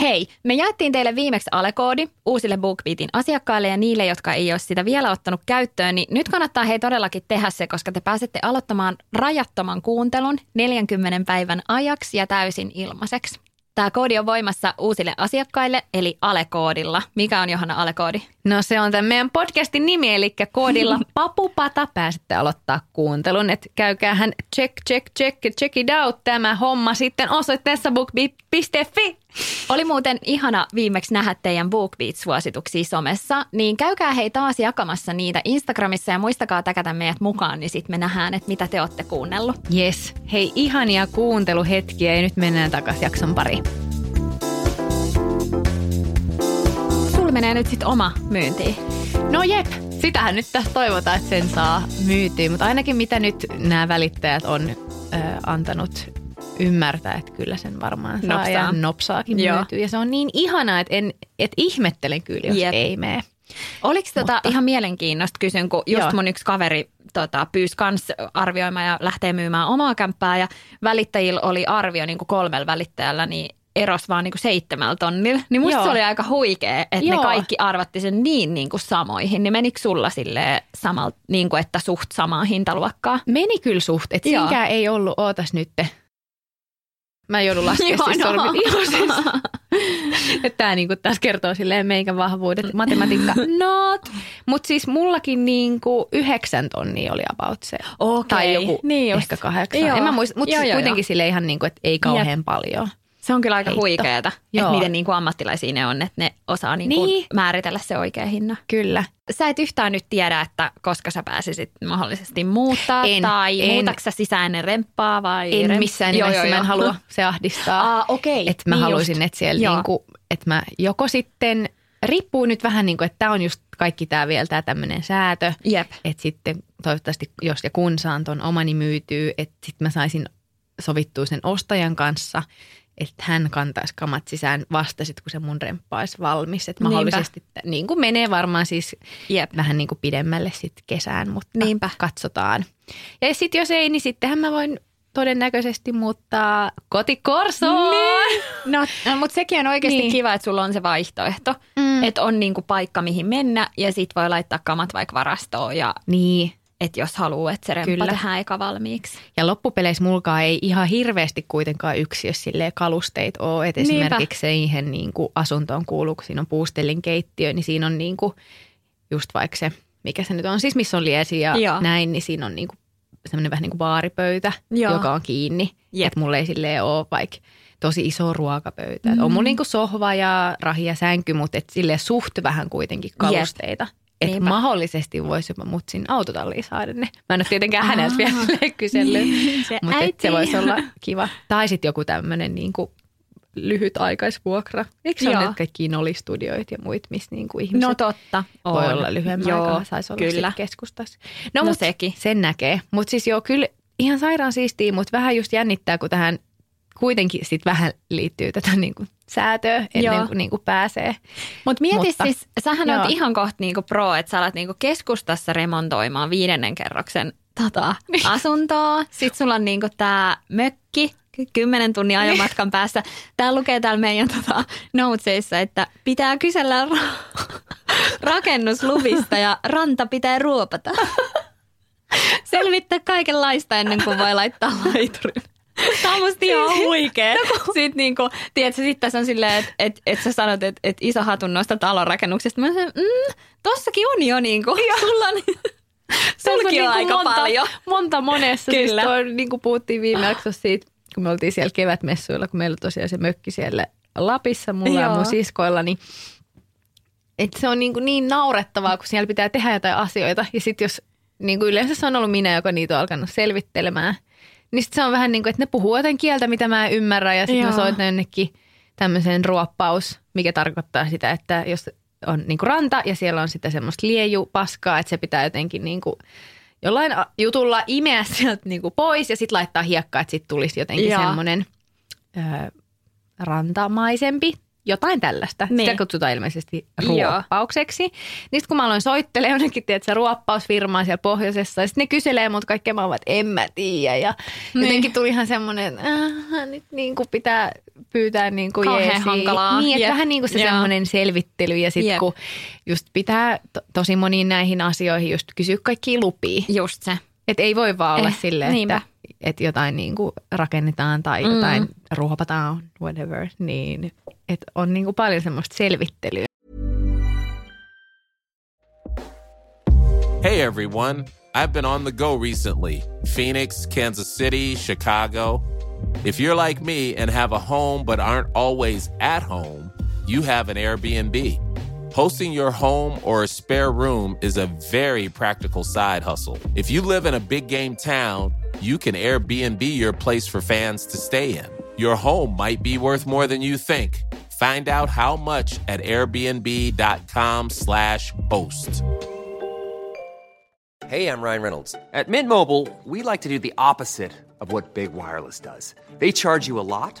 Hei, me jaettiin teille viimeksi alekoodi uusille BookBeatin asiakkaille ja niille, jotka ei ole sitä vielä ottanut käyttöön, niin nyt kannattaa hei todellakin tehdä se, koska te pääsette aloittamaan rajattoman kuuntelun 40 päivän ajaksi ja täysin ilmaiseksi. Tämä koodi on voimassa uusille asiakkaille, eli alekoodilla. Mikä on Johanna alekoodi? No se on tämän meidän podcastin nimi, eli koodilla Papupata pääsette aloittaa kuuntelun. Että käykäähän check it out tämä homma sitten osoitteessa bookbeat.fi. Oli muuten ihana viimeksi nähdä teidän BookBeat-suosituksia somessa, niin käykää hei taas jakamassa niitä Instagramissa ja muistakaa täkätä meidät mukaan, niin sitten me nähdään, että mitä te olette kuunnellut. Yes, hei ihania kuunteluhetkiä ja nyt mennään takaisin jakson pariin. Sulla menee nyt sitten oma myyntiin. No jep. Sitähän nyt toivotaan, että sen saa myytyä, mutta ainakin mitä nyt nämä välittäjät on antanut ymmärtää, että kyllä sen varmaan saa ja nopsaakin myytyä. Ja se on niin ihanaa, että et ihmettelen kyllä, jos ei mene. Oliko ihan mielenkiinnosta kysyn, kun just mun yksi kaveri pyysi kans arvioimaan ja lähtee myymään omaa kämppää ja välittäjillä oli arvio niin kuin 3 välittäjällä, niin eros vaan niin kuin 7 000. Niin musta se oli aika huikea, että ne kaikki arvatti sen niin kuin samoihin. Niin menikö sulla silleen samalta, niin kuin että suht samaa hintaluokkaa? Meni kyllä suht, että siinkään ei ollut, ootas nytte. Mä joudun laskemaan siis sormit ihoisessa. Tämä niinku taas kertoo silleen meikän vahvuudet, matematiikka not. Mutta siis mullakin niinku 9 000 oli about se. Okay. Tai joku niin ehkä 8. Joo. En mä muista, mutta kuitenkin sille ihan niinku, että ei kauhean paljon. Se on kyllä aika huikeeta, että miten niinku ammattilaisia ne on, että ne osaa niinku määritellä se oikea hinna. Kyllä. Sä et yhtään nyt tiedä, että koska sä pääsisit mahdollisesti muuttaa tai muutatko sä sisäinen remppaa vai? En missään nimessä, mä en halua, se ahdistaa. Okei. Että mä haluaisin, että siellä niinku, että mä joko sitten, riippuu nyt vähän niinku, että tää on just kaikki tää vielä tää tämmönen säätö. Jep. Että sitten toivottavasti jos ja kun saan ton omani myytyy, että sitten mä saisin sovittua sen ostajan kanssa, että hän kantaisi kamat sisään vasta sitten, kun se mun remppa olisi valmis. Että mahdollisesti, niin kuin menee varmaan siis vähän niin kuin pidemmälle sitten kesään, mutta katsotaan. Ja sitten jos ei, niin sittenhän mä voin todennäköisesti muuttaa kotikorsoon. Niin. No, mutta sekin on oikeasti kiva, että sulla on se vaihtoehto. Että on niin kuin paikka, mihin mennä ja sit voi laittaa kamat vaikka varastoon ja... Niin. Että jos haluaa, että se remppa tehdään eka valmiiksi. Ja loppupeleissä mulkaa ei ihan hirveästi kuitenkaan yksi, jos silleen kalusteet ole. Että esimerkiksi siihen niin kuin asuntoon kuuluu, kun siinä on puustellin keittiö, niin siinä on niin kuin just vaikka se, mikä se nyt on, siis missä on liesi ja näin, niin siinä on niin kuin semmoinen vähän niin kuin baaripöytä, joka on kiinni. Että mulla ei silleen ole vaikka tosi iso ruokapöytä. On mulla niin kuin sohva ja rahi ja sänky, mutta et silleen suht vähän kuitenkin kalusteita. Että mahdollisesti voisi jopa mut sinne autotalliin saada ne. Mä en ole tietenkään häneltä vielä kysellyt, mutta se voisi olla kiva. Tai sitten joku tämmöinen niinku lyhytaikaisvuokra. Eikö se ole nyt kaikki nolistudioit ja muut, missä niinku ihmiset voi olla lyhyemmän aikaa, saisi olla sitten keskustassa. No mut sekin. Sen näkee. Mutta siis kyllä ihan sairaan siistiä, mutta vähän just jännittää, kun tähän kuitenkin sitten vähän liittyy tätä niinku säätöä ennen kuin niinku pääsee. Mutta siis, sähän olet ihan kohta niinku pro, että sä alat niinku keskustassa remontoimaan 5. kerroksen asuntoa. Sitten sulla on niinku tää mökki 10 tunnin ajomatkan päässä. Tää lukee täällä meidän noutseissa, että pitää kysellä rakennusluvista ja ranta pitää ruopata. Selvittää kaikenlaista ennen kuin voi laittaa laiturin. Tämä on musta ihan huikea. Sitten niinku, tiedätkö, sit tässä on silleen, että et sä sanot, että et iso hatun nosta talonrakennuksesta. Mä sanoin, tossakin on jo niinku. Sulla on, sulki on niinku aika paljon. Monta monessa. Kyllä. Siis niinku puhuttiin viime jaksossa siitä, kun me oltiin siellä kevätmessuilla, kun meillä oli tosiaan se mökki siellä Lapissa mulla ja mun siskoilla, niin että se on niinku niin naurettavaa, kun siellä pitää tehdä jotain asioita. Ja sitten jos, niinku yleensä se on ollut minä, joka niitä on alkanut selvittelemään. Niin sitten se on vähän niin kuin, että ne puhuu jotain kieltä, mitä mä en ymmärrä. Ja sitten mä soitan jonnekin tämmöiseen ruoppaus, mikä tarkoittaa sitä, että jos on niin kuin ranta ja siellä on sitä semmoista liejupaskaa, että se pitää jotenkin niin kuin jollain jutulla imeä sieltä niin kuin pois ja sitten laittaa hiekkaa, että sitten tulisi jotenkin semmoinen rantamaisempi. Jotain tällaista. Niin. Sitä kutsutaan ilmeisesti ruoppaukseksi. Niin sitten kun mä aloin soittelemaan jonnekin, tiedätkö, ruoppausfirmaa siellä pohjoisessa, ja sitten ne kyselee mut kaikkea, mä oon, että en mä tiedä. Ja jotenkin tuli ihan semmoinen, nyt niin kuin pitää pyytää niin kuin jeesiä. Kauhean hankalaa. Niin, että vähän niin kuin se semmoinen selvittely. Ja sitten kun just pitää tosi moniin näihin asioihin just kysyä kaikkia lupia. Just se. Että ei voi vaan olla silleen, että jotain niin kuin rakennetaan tai jotain ruopataan, whatever, niin... Että on niinku paljon semmoista selvittelyä. Hey everyone, I've been on the go recently. Phoenix, Kansas City, Chicago. If you're like me and have a home but aren't always at home, you have an Airbnb. Hosting your home or a spare room is a very practical side hustle. If you live in a big game town, you can Airbnb your place for fans to stay in. Your home might be worth more than you think. Find out how much at airbnb.com/host. Hey, I'm Ryan Reynolds. At Mint Mobile, we like to do the opposite of what Big Wireless does. They charge you a lot,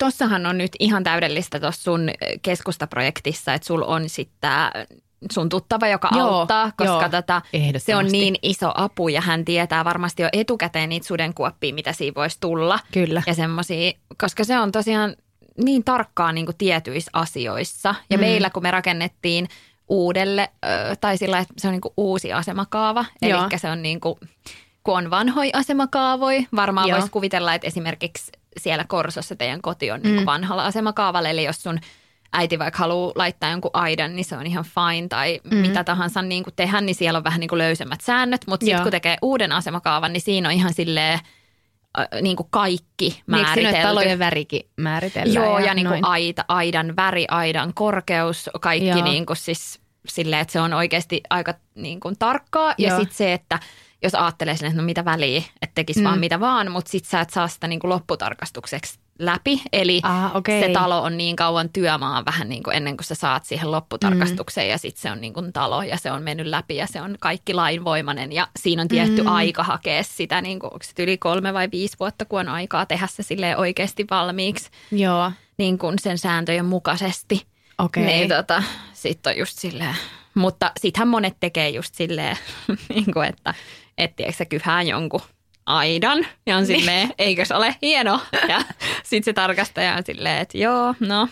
Tossahan on nyt ihan täydellistä tuossa sun keskustaprojektissa, että sulla on sitten sun tuttava, joka auttaa, koska se on niin iso apu ja hän tietää varmasti jo etukäteen niitä sudenkuoppia, mitä siinä voisi tulla. Kyllä. Ja semmoisia, koska se on tosiaan niin tarkkaa niin kuin tietyissä asioissa. Ja meillä, kun me rakennettiin uudelle, tai sillä, että se on niin kuin uusi asemakaava, eli se on niin kuin, kun on vanhoja asemakaavoja, varmaan voisi kuvitella, että esimerkiksi siellä Korsossa teidän koti on niin kuin vanhalla asemakaavalla, eli jos sun äiti vaikka haluaa laittaa jonkun aidan, niin se on ihan fine, tai mitä tahansa niin kuin tehdä, niin siellä on vähän niin kuin löysemmät säännöt, mutta sitten kun tekee uuden asemakaavan, niin siinä on ihan silleen niin kuin kaikki määritelty. Eikö talojen värikin määritellään? Joo, ja niin kuin aidan väri, aidan korkeus, kaikki niin kuin siis silleen, että se on oikeasti aika niin kuin tarkkaa, ja sitten se, että jos ajattelee sinne, että no mitä väliä, että tekisi vaan mitä vaan, mutta sitten sä et saa sitä niin kuin lopputarkastukseksi läpi. Eli se talo on niin kauan työmaa vähän niin kuin ennen kuin sä saat siihen lopputarkastukseen ja sitten se on niin kuin talo ja se on mennyt läpi ja se on kaikki lainvoimainen ja siinä on tietty aika hakea sitä, niin kuin, onko se yli 3 vai 5 vuotta, kun on aikaa tehdä se silleen oikeasti valmiiksi niin kuin sen sääntöjen mukaisesti. Okay. Niin sitten on just silleen, mutta sittenhän monet tekee just silleen, niin kuin, että tiedätkö sä kyhään jonkun aidan ja on silleen, eikös ole hieno. Ja sitten se tarkastaja on silleen, että joo, no.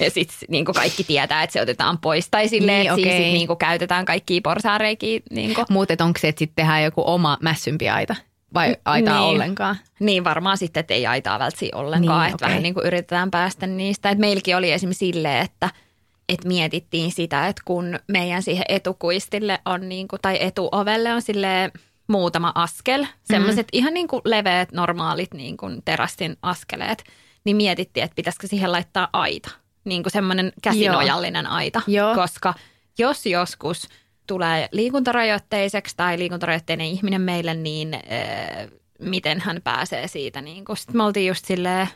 Ja sitten niin kaikki tietää, että se otetaan pois tai silleen, että siis sit, niin käytetään kaikkia porsaanreikiä. Niin mutta onko se, että sitten tehdään joku oma mässympi aita vai aitaa ollenkaan? Niin varmaan sitten, että ei aitaa välttämättä ollenkaan, että vähän niin kuin yritetään päästä niistä. Et meilläkin oli esimerkiksi silleen, että mietittiin sitä, että kun meidän siihen etukuistille on niin kuin, tai etuovelle on silleen muutama askel, semmoiset ihan niin kuin leveät, normaalit niin kuin terassin askeleet, niin mietittiin, että pitäisikö siihen laittaa aita, niin kuin semmoinen käsinojallinen aita, koska jos joskus tulee liikuntarajoitteiseksi tai liikuntarajoitteinen ihminen meille, niin miten hän pääsee siitä. Niin kuin. Sitten me oltiin just silleen,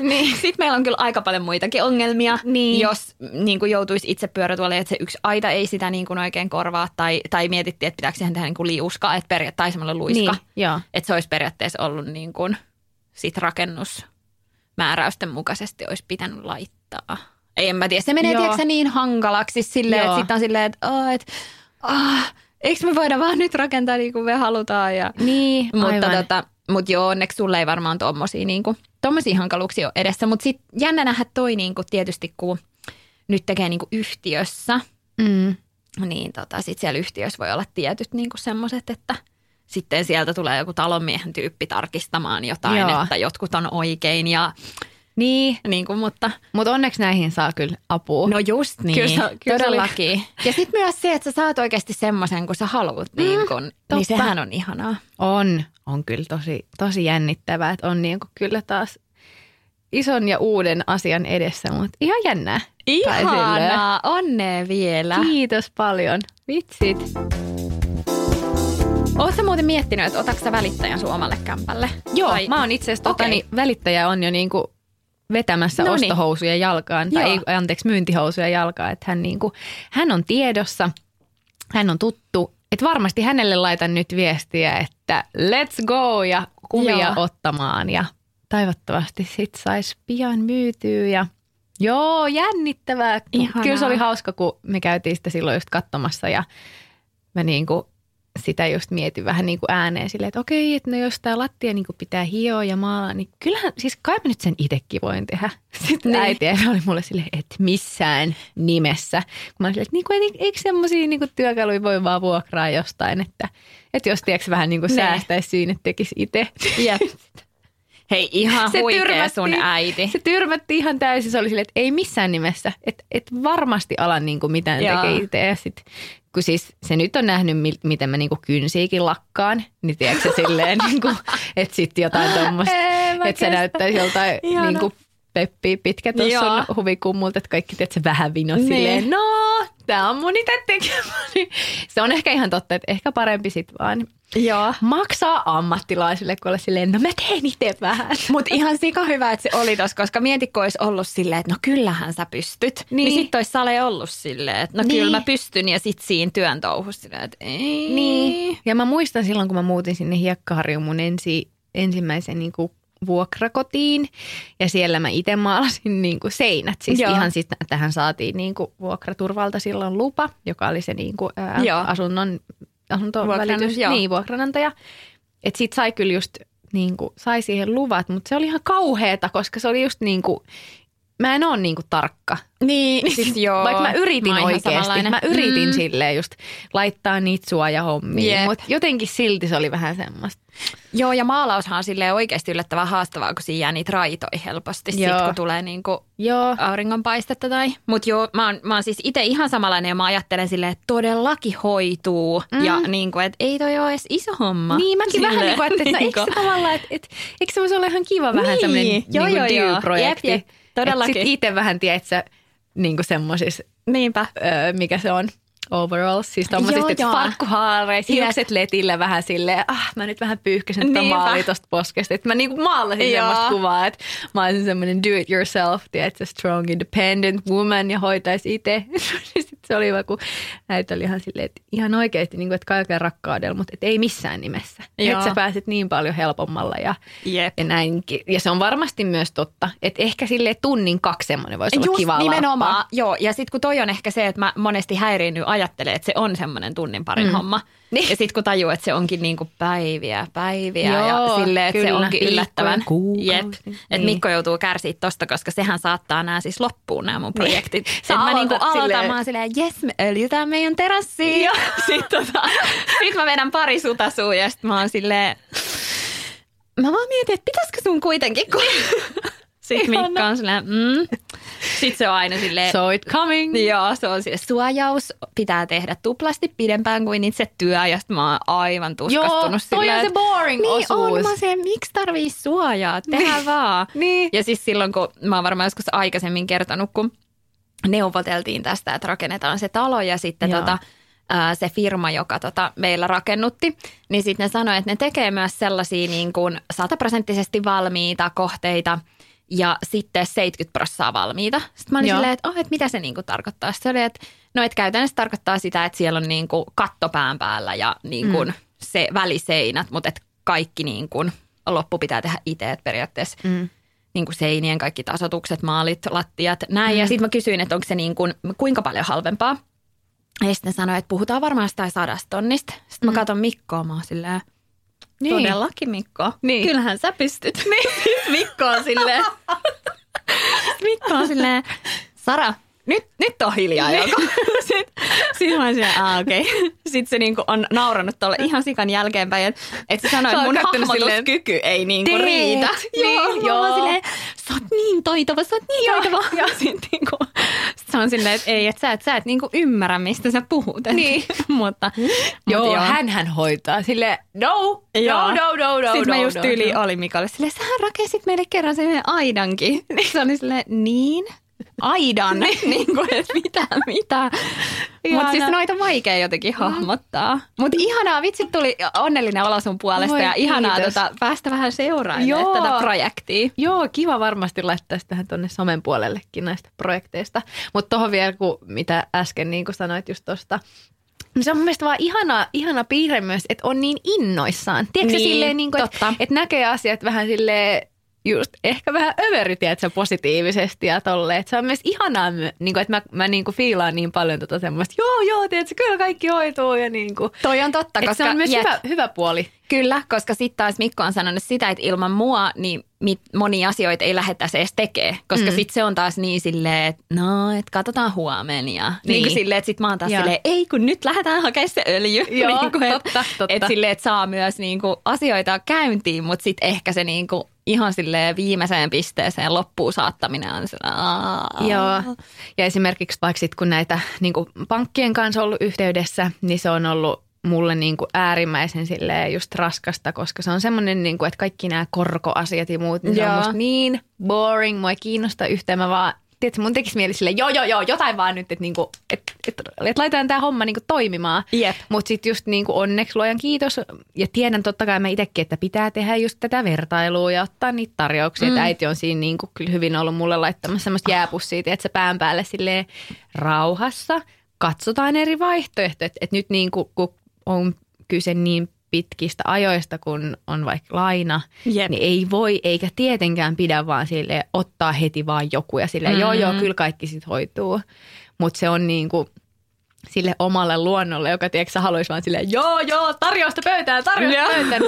niin. Sitten meillä on kyllä aika paljon muitakin ongelmia, jos niin kuin joutuisi itse pyörätuoliin, että se yksi aita ei sitä niin kuin oikein korvaa. Tai mietittiin, että pitääkö siihen tehdä niin kuin liuska, että tai semmoinen luiska. Niin, että se olisi periaatteessa ollut niin kuin sit rakennusmääräysten mukaisesti olisi pitänyt laittaa. Ei, en mä tiedä. Se menee tiedätkö niin hankalaksi silleen, että sitten on silleen, että eikö me voida vaan nyt rakentaa niin kuin me halutaan. Ja, niin, mutta mutta joo, onneksi sulle ei varmaan tommosia, niinku, tommosia hankaluuksia ole edessä. Mutta sitten jännä nähdä toi niinku, tietysti, kun nyt tekee niinku, yhtiössä, niin sitten siellä yhtiössä voi olla tietyt niinku, semmoiset, että sitten sieltä tulee joku talonmiehen tyyppi tarkistamaan jotain, että jotkut on oikein ja niinku, mutta. Mutta onneksi näihin saa kyllä apua. No just niin, kyllä todellakin. Ja sitten myös se, että sä saat oikeasti semmoisen, kun sä haluat, niin sehän on ihanaa. On kyllä tosi jännittävää, että on niin kuin kyllä taas ison ja uuden asian edessä, mutta ihan jännää. Ihanaa, onnea vielä. Kiitos paljon. Vitsit. Oletko sä muuten miettinyt, että otatko sä välittäjän sun omalle kämpälle? Joo, mä oon itse asiassa välittäjä on jo niin kuin vetämässä ostohousuja jalkaan, tai myyntihousuja jalkaan, että hän on tiedossa, hän on tuttu. Et varmasti hänelle laitan nyt viestiä, että let's go ja kuvia ottamaan ja toivottavasti sit saisi pian myytyä ja jännittävää. Ihanaa. Kyllä se oli hauska, kun me käytiin sitä silloin just katsomassa ja mä niinku sitä just mietin vähän niinku ääneen silleen, että okei, että no jos tää lattia niinku pitää hioa ja maalaa, niin kyllähän siis kai mä nyt sen itsekin voin tehdä. Sitten äiti oli mulle silleen, että missään nimessä. Kun mä olin silleen, että eikö semmosia niinku työkaluja voi vaan vuokraa jostain, että jos tiedätkö vähän niinku säästäisi siinä, että tekisi itse. Hei, ihan huikea sun äiti. Se tyrmätti ihan täysin. Se oli silleen, että ei missään nimessä. Että et varmasti ala niinku mitään tekee itse. Ja sit, kun siis se nyt on nähnyt, miten mä niinku kynsiikin lakkaan, niin tiedätkö silleen, niinku, että sitten jotain tuommoista. Että se näyttäisi joltain niinku Peppi Pitkä tuossa huvikummulta, että kaikki tiedät se vähän vino silleen. No, tää on mun itä tekemään. Se on ehkä ihan totta, että ehkä parempi sit vaan. Joo. Maksaa ammattilaisille, kun olla silleen, no mä teen itse vähän. Mutta ihan sika hyvä, että se oli tossa, koska mieti, kun olisi ollut silleen, että no kyllähän sä pystyt. Niin sit olisi Sale ollut silleen, että no kyllä mä pystyn ja sit siinä työn touhussa silleen, että ei. Niin. Ja mä muistan silloin, kun mä muutin sinne Hiekkaharjuun mun ensimmäisen niinku vuokrakotiin ja siellä mä itse maalasin niinku seinät. Siis ihan sit tähän saatiin niinku vuokraturvalta silloin lupa, joka oli se niinku asuntovälitys, niin vuokranantaja. Että sit sai kyllä just niinku, sai siihen luvat, mutta se oli ihan kauheeta, koska se oli just niinku, mä en oo niinku tarkka. Niin, siis joo. Vaikka mä yritin oikeesti, mä yritin silleen just laittaa niitä suojahommiin, mutta jotenkin silti se oli vähän semmoista. Joo, ja maalaushan on silleen oikeesti yllättävän haastavaa, kun siinä jää niitä raitoja helposti, sit kun tulee niinku auringonpaistetta tai. Mutta joo, mä oon siis itse ihan samanlainen ja mä ajattelen silleen, että todellakin hoituu ja niinku, että ei toi oo edes iso homma. Niin, mäkin silleen vähän niinku ajattelin, että eikö se tavallaan, että eikö se voisi olla ihan kiva vähän semmoinen projekti. Todellakin. Sitten itse vähän tiedätkö niinku semmoisissa, mikä se on, overalls, siis tommoisista farkkuhaareissa, hiukset letillä vähän silleen, mä nyt vähän pyyhkäsen tätä maalia tosta poskesta. Että mä niinku maalasin semmoista kuvaa, että mä olisin semmoinen do it yourself, tiedätkö, strong independent woman ja hoitaisi itse. Sitten se oli vaan, kun näitä oli ihan silleen, että ihan oikeasti, niin kuin, että kaiken rakkaudella, mutta et ei missään nimessä. Nyt sä pääset niin paljon helpommalla ja näinkin. Ja se on varmasti myös totta, että ehkä silleen tunnin kaksi semmoinen voisi olla kiva larppaa. Just nimenomaan, joo. Ja sitten kun toi on ehkä se, että mä monesti häiriinnyin ajattelee, että se on semmoinen tunnin parin homma. Niin. Ja sitten kun tajuu, että se onkin niinku päiviä ja silleen, että se onkin yllättävän. Että Mikko joutuu kärsiä tosta, koska sehän saattaa nämä siis loppuun nämä mun projektit. Sä että mä niinku aloitan silleen, jes me öljytään meidän terassiin. Ja sitten sit mä vedän pari sutasuun ja sitten mä oon silleen, mä vaan mietin, että pitäisikö sun kuitenkin Sitten Mikko on silleen, Sitten se on aina silleen. So it coming. Joo, se on silleen. Suojaus pitää tehdä tuplasti pidempään kuin itse työ. Ja sitten mä oon aivan tuskastunut silleen. Joo, toi on se boring osuus. Niin on, mä se, miksi tarvii suojaa? Tehdään vaan. Niin. Ja siis silloin, kun mä oon varmaan joskus aikaisemmin kertonut, kun neuvoteltiin tästä, että rakennetaan se talo ja sitten se firma, joka meillä rakennutti, niin sitten ne sanoi, että ne tekee myös sellaisia niin kuin 100% valmiita kohteita, ja sitten 70% valmiita. Sitten mä olin silleen, että mitä se niinku tarkoittaa? Se oli, että käytännössä tarkoittaa sitä, että siellä on niinku katto pään päällä ja niinku se väliseinät, mutta että kaikki niinku loppu pitää tehdä itse, että periaatteessa niinku seinien kaikki tasoitukset, maalit, lattiat, näin. Ja sitten mä kysyin, että onko se niinku, kuinka paljon halvempaa. Ja sitten sanoi, että puhutaan varmaan sitä 100 000. Sitten mä katson Mikkoa, mä oon silleen, todellakin Mikko. Niin. Kyllähän sä pystyt. Niin. Mikko on silleen, Sara, nyt on hiljaa joku. Sitten mä oon silleen, okei. Sitten se niinku on naurannut tuolle ihan sikan jälkeenpäin, että se sanoi, että mun hahmotuskyky ei niinku riitä. Joo. Mä oon silleen, sä oot niin taitava. Sitten niinku, se on silleen, että ei, että sä et niinku ymmärrä, mistä sä puhut. Niin. mutta hänhän hoitaa. Silleen, no. Sitten mä just tyyliin oli Mikalle silleen, sähän rakensit meille kerran sellainen aidankin. Se oli silleen, niin. Aidan, niin kuin, että mitä. Mutta siis noita on vaikea jotenkin hahmottaa. Mutta ihanaa, vitsit tuli onnellinen olo sun puolesta ja ihanaa päästä vähän seuraamaan tätä projektia. Joo, kiva varmasti laittaa tähän tuonne somen puolellekin näistä projekteista. Mutta tuohon vielä, mitä äsken niin kuin sanoit just tuosta. No se on mun mielestä vaan ihana piirre myös, että on niin innoissaan. Tiedätkö silleen, niin kuin, että näkee asiat vähän silleen. Just ehkä vähän överitiä, että se positiivisesti ja tolleen. Se on myös ihanaa, niin kuin, että mä niin kuin fiilaan niin paljon tota semmoista, tiedätkö, kyllä kaikki hoituu ja niin kuin. Toi on totta, koska se on myös hyvä puoli. Kyllä, koska sitten taas Mikko on sanonut sitä, että ilman mua niin monia asioita ei lähettäisi edes tekemään. Koska sitten se on taas niin silleen, että että katsotaan huomenna. Ja niin kuin silleen, että sitten mä oon taas silleen, ei kun nyt lähdetään hakemaan se öljy. Joo, niin kuin, totta. Että silleen, että saa myös niin kuin asioita käyntiin, mutta sitten ehkä se niin kuin ihan silleen viimeiseen pisteeseen loppuun saattaminen on sellainen. Joo. Ja esimerkiksi vaikka sit, kun näitä niin kuin pankkien kanssa on ollut yhteydessä, niin se on ollut mulle niin kuin äärimmäisen silleen just raskasta, koska se on semmoinen, niin kuin, että kaikki nämä korkoasiat ja muut, niin se on musta niin boring, mua ei kiinnosta yhtään, mä vaan... Tiedätkö, mun tekisi mieli silleen, joo, jotain vaan nyt, että niinku, et laitetaan tämä homma niinku toimimaan. Yep. Mutta sitten just niinku onneksi luojan kiitos. Ja tiedän totta kai mä itsekin, että pitää tehdä just tätä vertailua ja ottaa niitä tarjouksia. Mm. Äiti on siinä niinku kyllä hyvin ollut mulle laittamassa semmoista jääpussia, että sä pään päälle silleen rauhassa. Katsotaan eri vaihtoehtoja. Että nyt niinku, kun on kyse niin pitkistä ajoista, kun on vaikka laina, niin ei voi eikä tietenkään pidä vaan sille ottaa heti vaan joku ja sille joo, kyllä kaikki sit hoituu. Mutta se on niinku sille omalle luonnolle, joka tiedätkö haluaisi vaan silleen joo, tarjousta pöytään, niin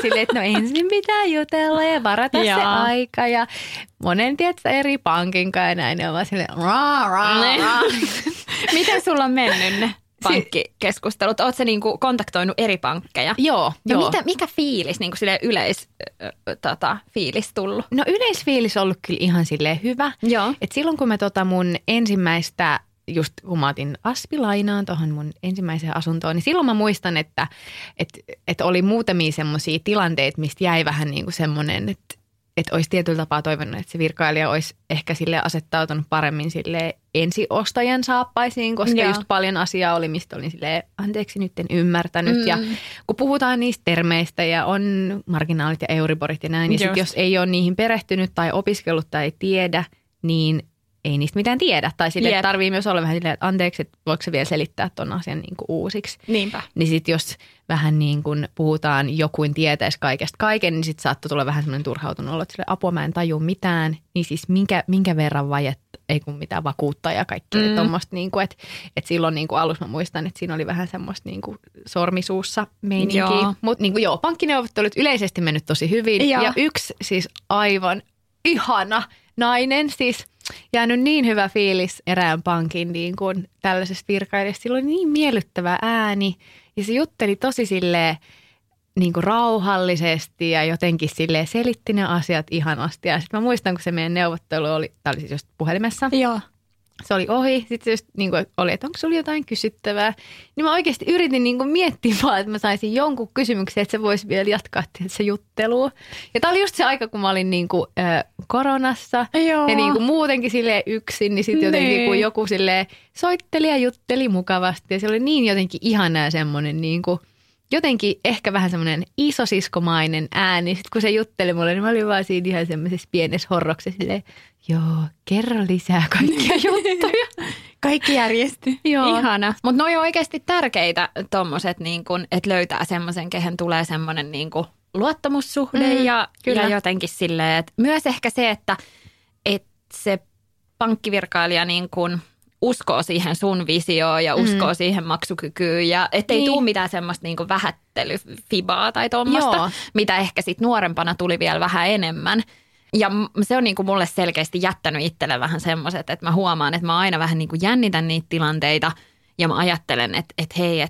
silleen, että no ensin pitää jutella ja varata se aika ja monen tietää eri pankin kanssa ja näin, ne on vaan silleen raa. Miten sulla on mennyt ne pankkikeskustelut? Oletko sä niinku kontaktoinut eri pankkeja? Joo. Mikä fiilis, niinku silleen yleisfiilis tullut? No yleisfiilis on ollut kyllä ihan silleen hyvä. Joo. Et silloin kun mä mun ensimmäistä, just kun mä otin aspilainaan tuohon mun ensimmäiseen asuntoon, niin silloin mä muistan, että et oli muutamia semmoisia tilanteita, mistä jäi vähän niinku semmoinen, että olisi tietyllä tapaa toivonut, että se virkailija olisi ehkä sille asettautunut paremmin sille ensiostajan saappaisiin, koska just paljon asiaa oli, mistä olin silleen, anteeksi, nyt en ymmärtänyt. Ja kun puhutaan niistä termeistä ja on marginaalit ja euriborit ja näin, niin jos ei ole niihin perehtynyt tai opiskellut tai ei tiedä, niin ei niistä mitään tiedä. Tai sille tarvii myös olla vähän silleen, että anteeksi, että voiko se vielä selittää ton asian niin kuin uusiksi. Niinpä. Niin sit jos vähän niin kuin puhutaan jokuin tietäisi kaikesta kaiken, niin sit saattoi tulla vähän semmoinen turhautunut olo, että sille apua mä en tajua mitään. Niin siis minkä verran vajetta, ei kun mitään vakuuttaa ja kaikkea tommoista niin kuin, että silloin niin kuin alussa mä muistan, että siinä oli vähän semmoista niin kuin sormisuussa meininkiä. Mutta niin kuin pankkineuvottelut yleisesti mennyt tosi hyvin. Ja yksi siis aivan ihana nainen siis... Jäänyt niin hyvä fiilis erään pankin niin kuin tällaisesta virkailijasta. Sillä oli niin miellyttävä ääni ja se jutteli tosi silleen niin kuin rauhallisesti ja jotenkin silleen selitti ne asiat ihanasti. Ja sitten mä muistan, kun se meidän neuvottelu oli, tämä oli siis just puhelimessa. Joo. Se oli ohi. Sitten se just niin kuin oli, että onko sulla jotain kysyttävää. Niin mä oikeasti yritin niin kuin miettiä vaan, että mä saisin jonkun kysymyksen, että se voisi vielä jatkaa se juttelua. Ja tää oli just se aika, kun mä olin niin kuin, koronassa. Joo. Ja niin kuin muutenkin silleen yksin, niin sitten jotenkin kun joku silleen soitteli ja jutteli mukavasti. Ja se oli niin jotenkin ihanaa semmoinen niin kuin, jotenkin ehkä vähän semmoinen isosiskomainen ääni. Sitten kun se jutteli mulle, niin mä olin vaan siinä ihan semmoisessa pienessä horroksessa silleen, joo, kerro lisää kaikkia juttuja. Kaikki järjestyy. Joo. Ihana. Mutta ne on oikeasti tärkeitä tommoset, niin kun, että löytää semmoisen, kehen tulee semmoinen niin kun luottamussuhde ja jotenkin silleen. Että myös ehkä se, että se pankkivirkailija niin kun uskoo siihen sun visioon ja uskoo siihen maksukykyyn ja ettei tuu mitään semmoista niinku vähättelyfibaa tai tuommoista, mitä ehkä sit nuorempana tuli vielä vähän enemmän. Ja se on niinku mulle selkeästi jättänyt itselle vähän semmoiset, että mä huomaan, että mä aina vähän niinku jännitän niitä tilanteita ja mä ajattelen, että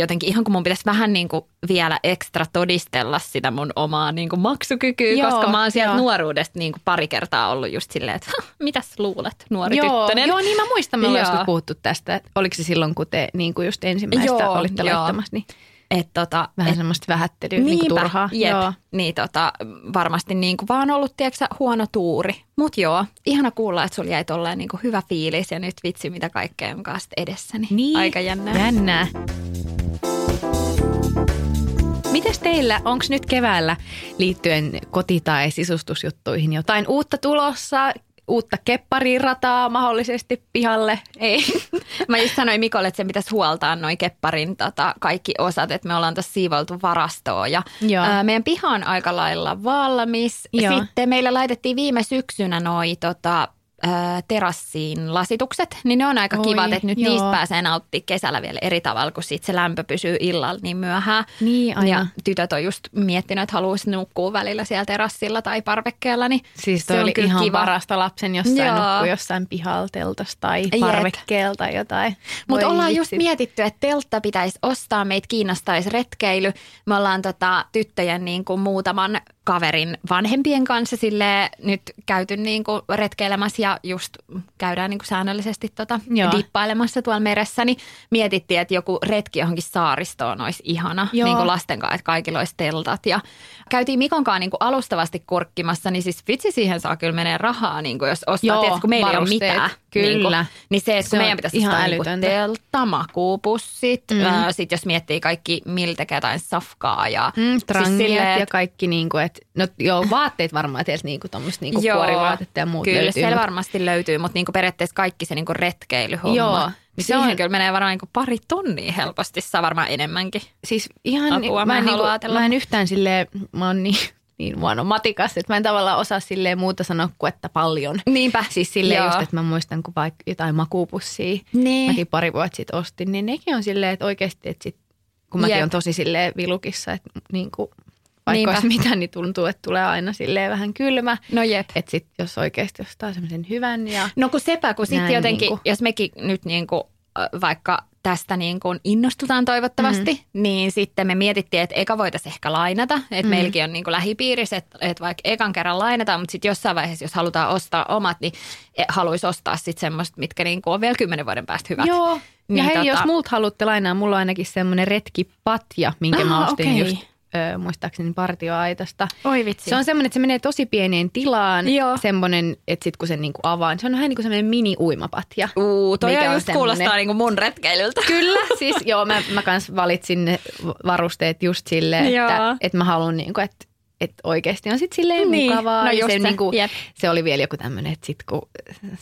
jotenkin ihan kun mun pitäisi vähän niinku vielä ekstra todistella sitä mun omaa niinku maksukykyä, koska mä oon sieltä nuoruudesta niinku pari kertaa ollut just silleen, että mitäs luulet nuori tyttönen. Joo, niin mä muistan, me ollaan joskus puhuttu tästä. Oliko se silloin, kun te niinku just ensimmäistä olitte laittamassa, niin... vähän semmoista vähättelyä, niinku turhaa. Joo. Niin varmasti niinku vaan ollut, tiedätkö, huono tuuri. Mut joo, ihana kuulla, että sulla jäi tolleen niinku hyvä fiilis ja nyt vitsi mitä kaikkea on kanssa edessäni. Niin. Aika jännää. Mitäs teillä, onko nyt keväällä liittyen koti- tai sisustusjuttuihin jotain uutta tulossa? Uutta kepparirataa mahdollisesti pihalle? Ei. Mä just sanoin Mikolle, että sen pitäisi huoltaa noin kepparin kaikki osat, että me ollaan tässä siivoiltu varastoon. Ja meidän piha on aika lailla valmis. Joo. Sitten meillä laitettiin viime syksynä noi terassiin lasitukset, niin ne on aika kivat, että nyt niistä pääsee nauttimaan kesällä vielä eri tavalla, kun sit se lämpö pysyy illalla niin myöhään. Niin aina. Ja tytöt on just miettinyt, että haluaisi nukkua välillä siellä terassilla tai parvekkeella. Niin siis se oli ihan kiva. Varasta lapsen jossain nukkuu jossain pihalteltas tai parvekkeelta tai jotain. Mutta ollaan just mietitty, että teltta pitäisi ostaa, meitä kiinnostaisi retkeily. Me ollaan tyttöjen niin kuin muutaman kaverin vanhempien kanssa sille nyt käyty niinku retkeilemässä ja just käydään niinku säännöllisesti dippailemassa tuolla meressä, niin mietittiin, että joku retki johonkin saaristoon olisi ihana niinku lasten kanssa, että kaikilla olisi teltat. Ja käytiin Mikon kanssa niinku alustavasti kurkkimassa, niin siis vitsi, siihen saa kyllä menee rahaa, niinku jos ostaa, tietysti, kun meillä ei ole mitään. Kyllä. Niin se, että meidän pitäisi ostaa niinku teltta, makuupussit, sitten jos miettii kaikki miltäkä jotain safkaa ja trangiat siis ja kaikki niinku, että no joo, vaatteet varmaan tietysti niinku tommoista niinku kuorivaatetta ja muut kyllä, löytyy. Kyllä, se varmasti löytyy, mutta niinku periaatteessa kaikki se niinku retkeilyhomma. Joo. Niin siihen on, kyllä menee varmaan niinku 2 tonnia helposti, saa varmaan enemmänkin. Siis ihan, apua, mä en yhtään silleen, mä oon niin huono matikas, että mä en tavallaan osaa silleen muuta sanoa kuin, että paljon. Niinpä. Siis silleen just, että mä muistan, kun vaikka jotain makuupussia niin. Mäkin pari vuotta sitten ostin, niin nekin on silleen, että oikeasti, että sit, kun mäkin on tosi silleen vilukissa, että niinku vaikka olisi mitään, niin tuntuu, että tulee aina silleen vähän kylmä. No jep. Että sitten jos oikeasti ostaa semmoisen hyvän ja... No kun sepä, kun sitten jotenkin, niinku... jos mekin nyt niinku, vaikka tästä niinku innostutaan toivottavasti, niin sitten me mietittiin, että eka voitaisiin ehkä lainata. Että meilläkin on niinku lähipiirissä, että vaikka ekan kerran lainataan, mutta sitten jossain vaiheessa, jos halutaan ostaa omat, niin haluaisi ostaa sitten semmoiset, mitkä niinku on vielä 10 vuoden päästä hyvät. Joo. Niin ja hei, jos muut haluatte lainaa, mulla on ainakin semmoinen retkipatja, minkä mä ostin just... muistaakseni partioaitasta. Oi vitsi. Se on semmoinen, että se menee tosi pieneen tilaan. Joo. Semmoinen, että sit kun sen niinku avaan, se on vähän niin kuin semmoinen mini-uimapatja. Toi on just kuulostaa niinku mun retkeilyltä. Kyllä, siis joo, mä kans valitsin ne varusteet just silleen, että mä haluan niinku, että oikeasti on sitten silleen mukavaa. No just se. Niinku, se oli vielä joku tämmöinen, että sitten kun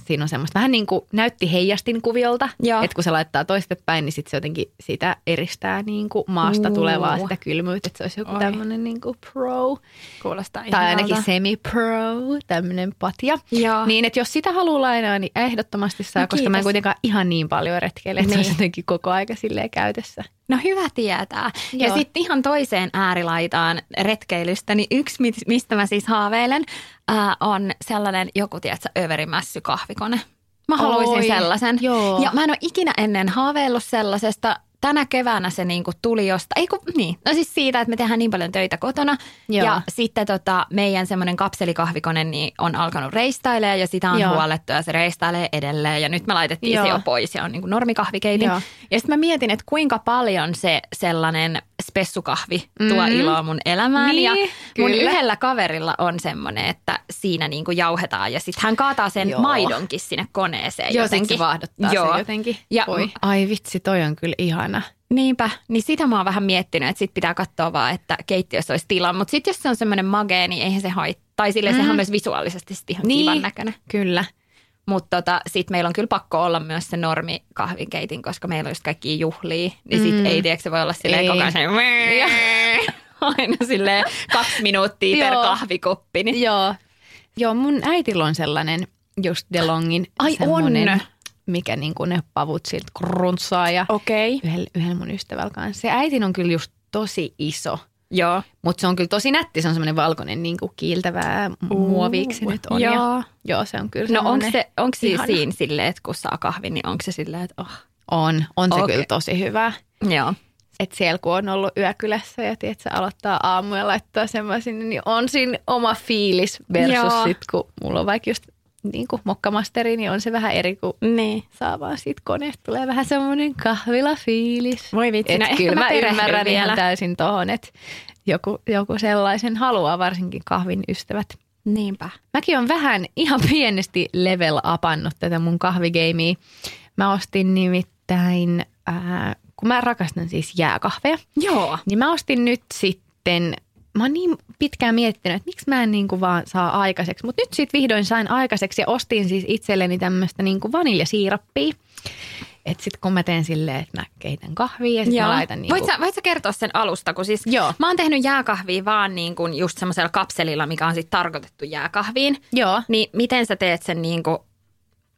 siinä on semmoista vähän niin kuin näytti heijastin kuviolta. Että kun se laittaa toistepäin, niin sitten se jotenkin sitä eristää niin kuin maasta tulevaa sitä kylmyyttä. Että se olisi joku tämmöinen niin kuin pro. Kuulostaa ihanalta. Tai ainakin semi-pro, tämmöinen patja. Joo. Niin, että jos sitä haluaa lainaa, niin ehdottomasti saa, koska mä en kuitenkaan ihan niin paljon retkeile, että se olisi jotenkin koko aika silleen käytössä. No hyvä tietää. Joo. Ja sitten ihan toiseen äärilaitaan retkeilystä, niin yksi, mistä mä siis haaveilen, on sellainen joku, tiedätkö, överimässy kahvikone. Mä haluaisin sellaisen. Joo. Ja mä en ole ikinä ennen haaveillut sellaisesta. Tänä keväänä se niinku tuli jostain, no siis siitä, että me tehdään niin paljon töitä kotona. Joo. Ja sitten meidän semmoinen kapselikahvikone niin on alkanut reistailemaan ja sitä on huolettu ja se reistailee edelleen. Ja nyt me laitettiin se jo pois ja on niinku normikahvikeitin. Joo. Ja sitten mä mietin, että kuinka paljon se sellainen spessukahvi tuo iloa mun elämään. Niin, ja mun yhdellä kaverilla on semmoinen, että siinä niinku jauhetaan ja sitten hän kaataa sen maidonkin sinne koneeseen jotenkin. Sitten se vaahdottaa sen jotenkin. Ja, ai vitsi, toi on kyllä ihan. Niinpä, niin sitä mä oon vähän miettinyt, että sit pitää katsoa vaan, että keittiössä olisi tila, mutta sit jos se on semmoinen magee, niin eihän se haittaa. Tai silleen sehän on myös visuaalisesti sit ihan kivan näköinen. Kyllä. Mutta sit meillä on kyllä pakko olla myös se normi kahvinkeitin, koska meillä on just kaikkia juhlia, niin sit ei tiedä, se voi olla silleen koko ajan aina silleen 2 minuuttia per kahvikoppi. Niin. Joo, mun äitillä on sellainen just DeLongin semmoinen. Mikä niin kuin ne pavut siltä kruntsaa ja yhden mun ystävällä kanssa. Se äitin on kyllä just tosi iso, mutta se on kyllä tosi nätti. Se on semmoinen valkoinen niin kuin kiiltävää muoviiksi nyt on. Joo, se on kyllä semmoinen. No onko se siinä silleen, että kun saa kahvin, niin onko se silleen, että On se kyllä tosi hyvä. Joo. Että siellä kun on ollut yökylässä ja tietsä aloittaa aamuja ja laittaa semmoisen, niin on siinä oma fiilis versus sit kun mulla on vaikka just... Niin kuin mokkamasteri, niin on se vähän eri kuin saa vaan siitä koneesta. Tulee vähän semmoinen kahvilafiilis. Voi vitsi, että kyllä mä ymmärrän ihan täysin tohon, että joku sellaisen haluaa, varsinkin kahvin ystävät. Niinpä. Mäkin on vähän ihan pienesti level upannut tätä mun kahvigeimiä. Mä ostin nimittäin, kun mä rakastan siis jääkahveja. Joo. Niin mä ostin nyt sitten... Mä oon niin pitkään miettinyt, että miksi mä en niinku vaan saa aikaiseksi. Mutta nyt sitten vihdoin sain aikaiseksi ja ostin siis itselleni tämmöistä niinku vaniljasiirappia. Että sitten kun mä teen silleen, että mä keitän kahvia ja sitten mä laitan niinku... Voit sä kertoa sen alusta, kun siis mä oon tehnyt jääkahvia vaan niinku just semmoisella kapselilla, mikä on sitten tarkoitettu jääkahviin. Joo. Niin miten sä teet sen niinku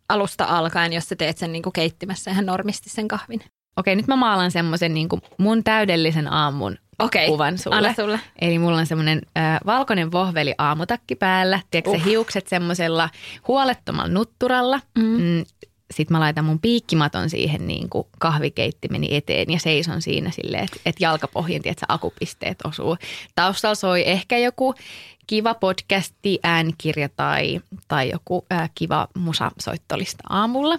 alusta alkaen, jos sä teet sen niinku keittimässä ihan normisti sen kahvin? Okei, nyt mä maalan semmoisen niinku mun täydellisen aamun. Kuvan sulle. Eli mulla on semmoinen valkoinen vohveli aamutakki päällä. Tiedätkö hiukset semmoisella huolettomalla nutturalla. sitten mä laitan mun piikkimaton siihen niin kuin kahvikeittimeni eteen ja seison siinä silleen, että jalkapohjien, tiedätkö, akupisteet osuu. Taustalla soi ehkä joku kiva podcasti, äänikirja tai joku kiva musasoittolista aamulla.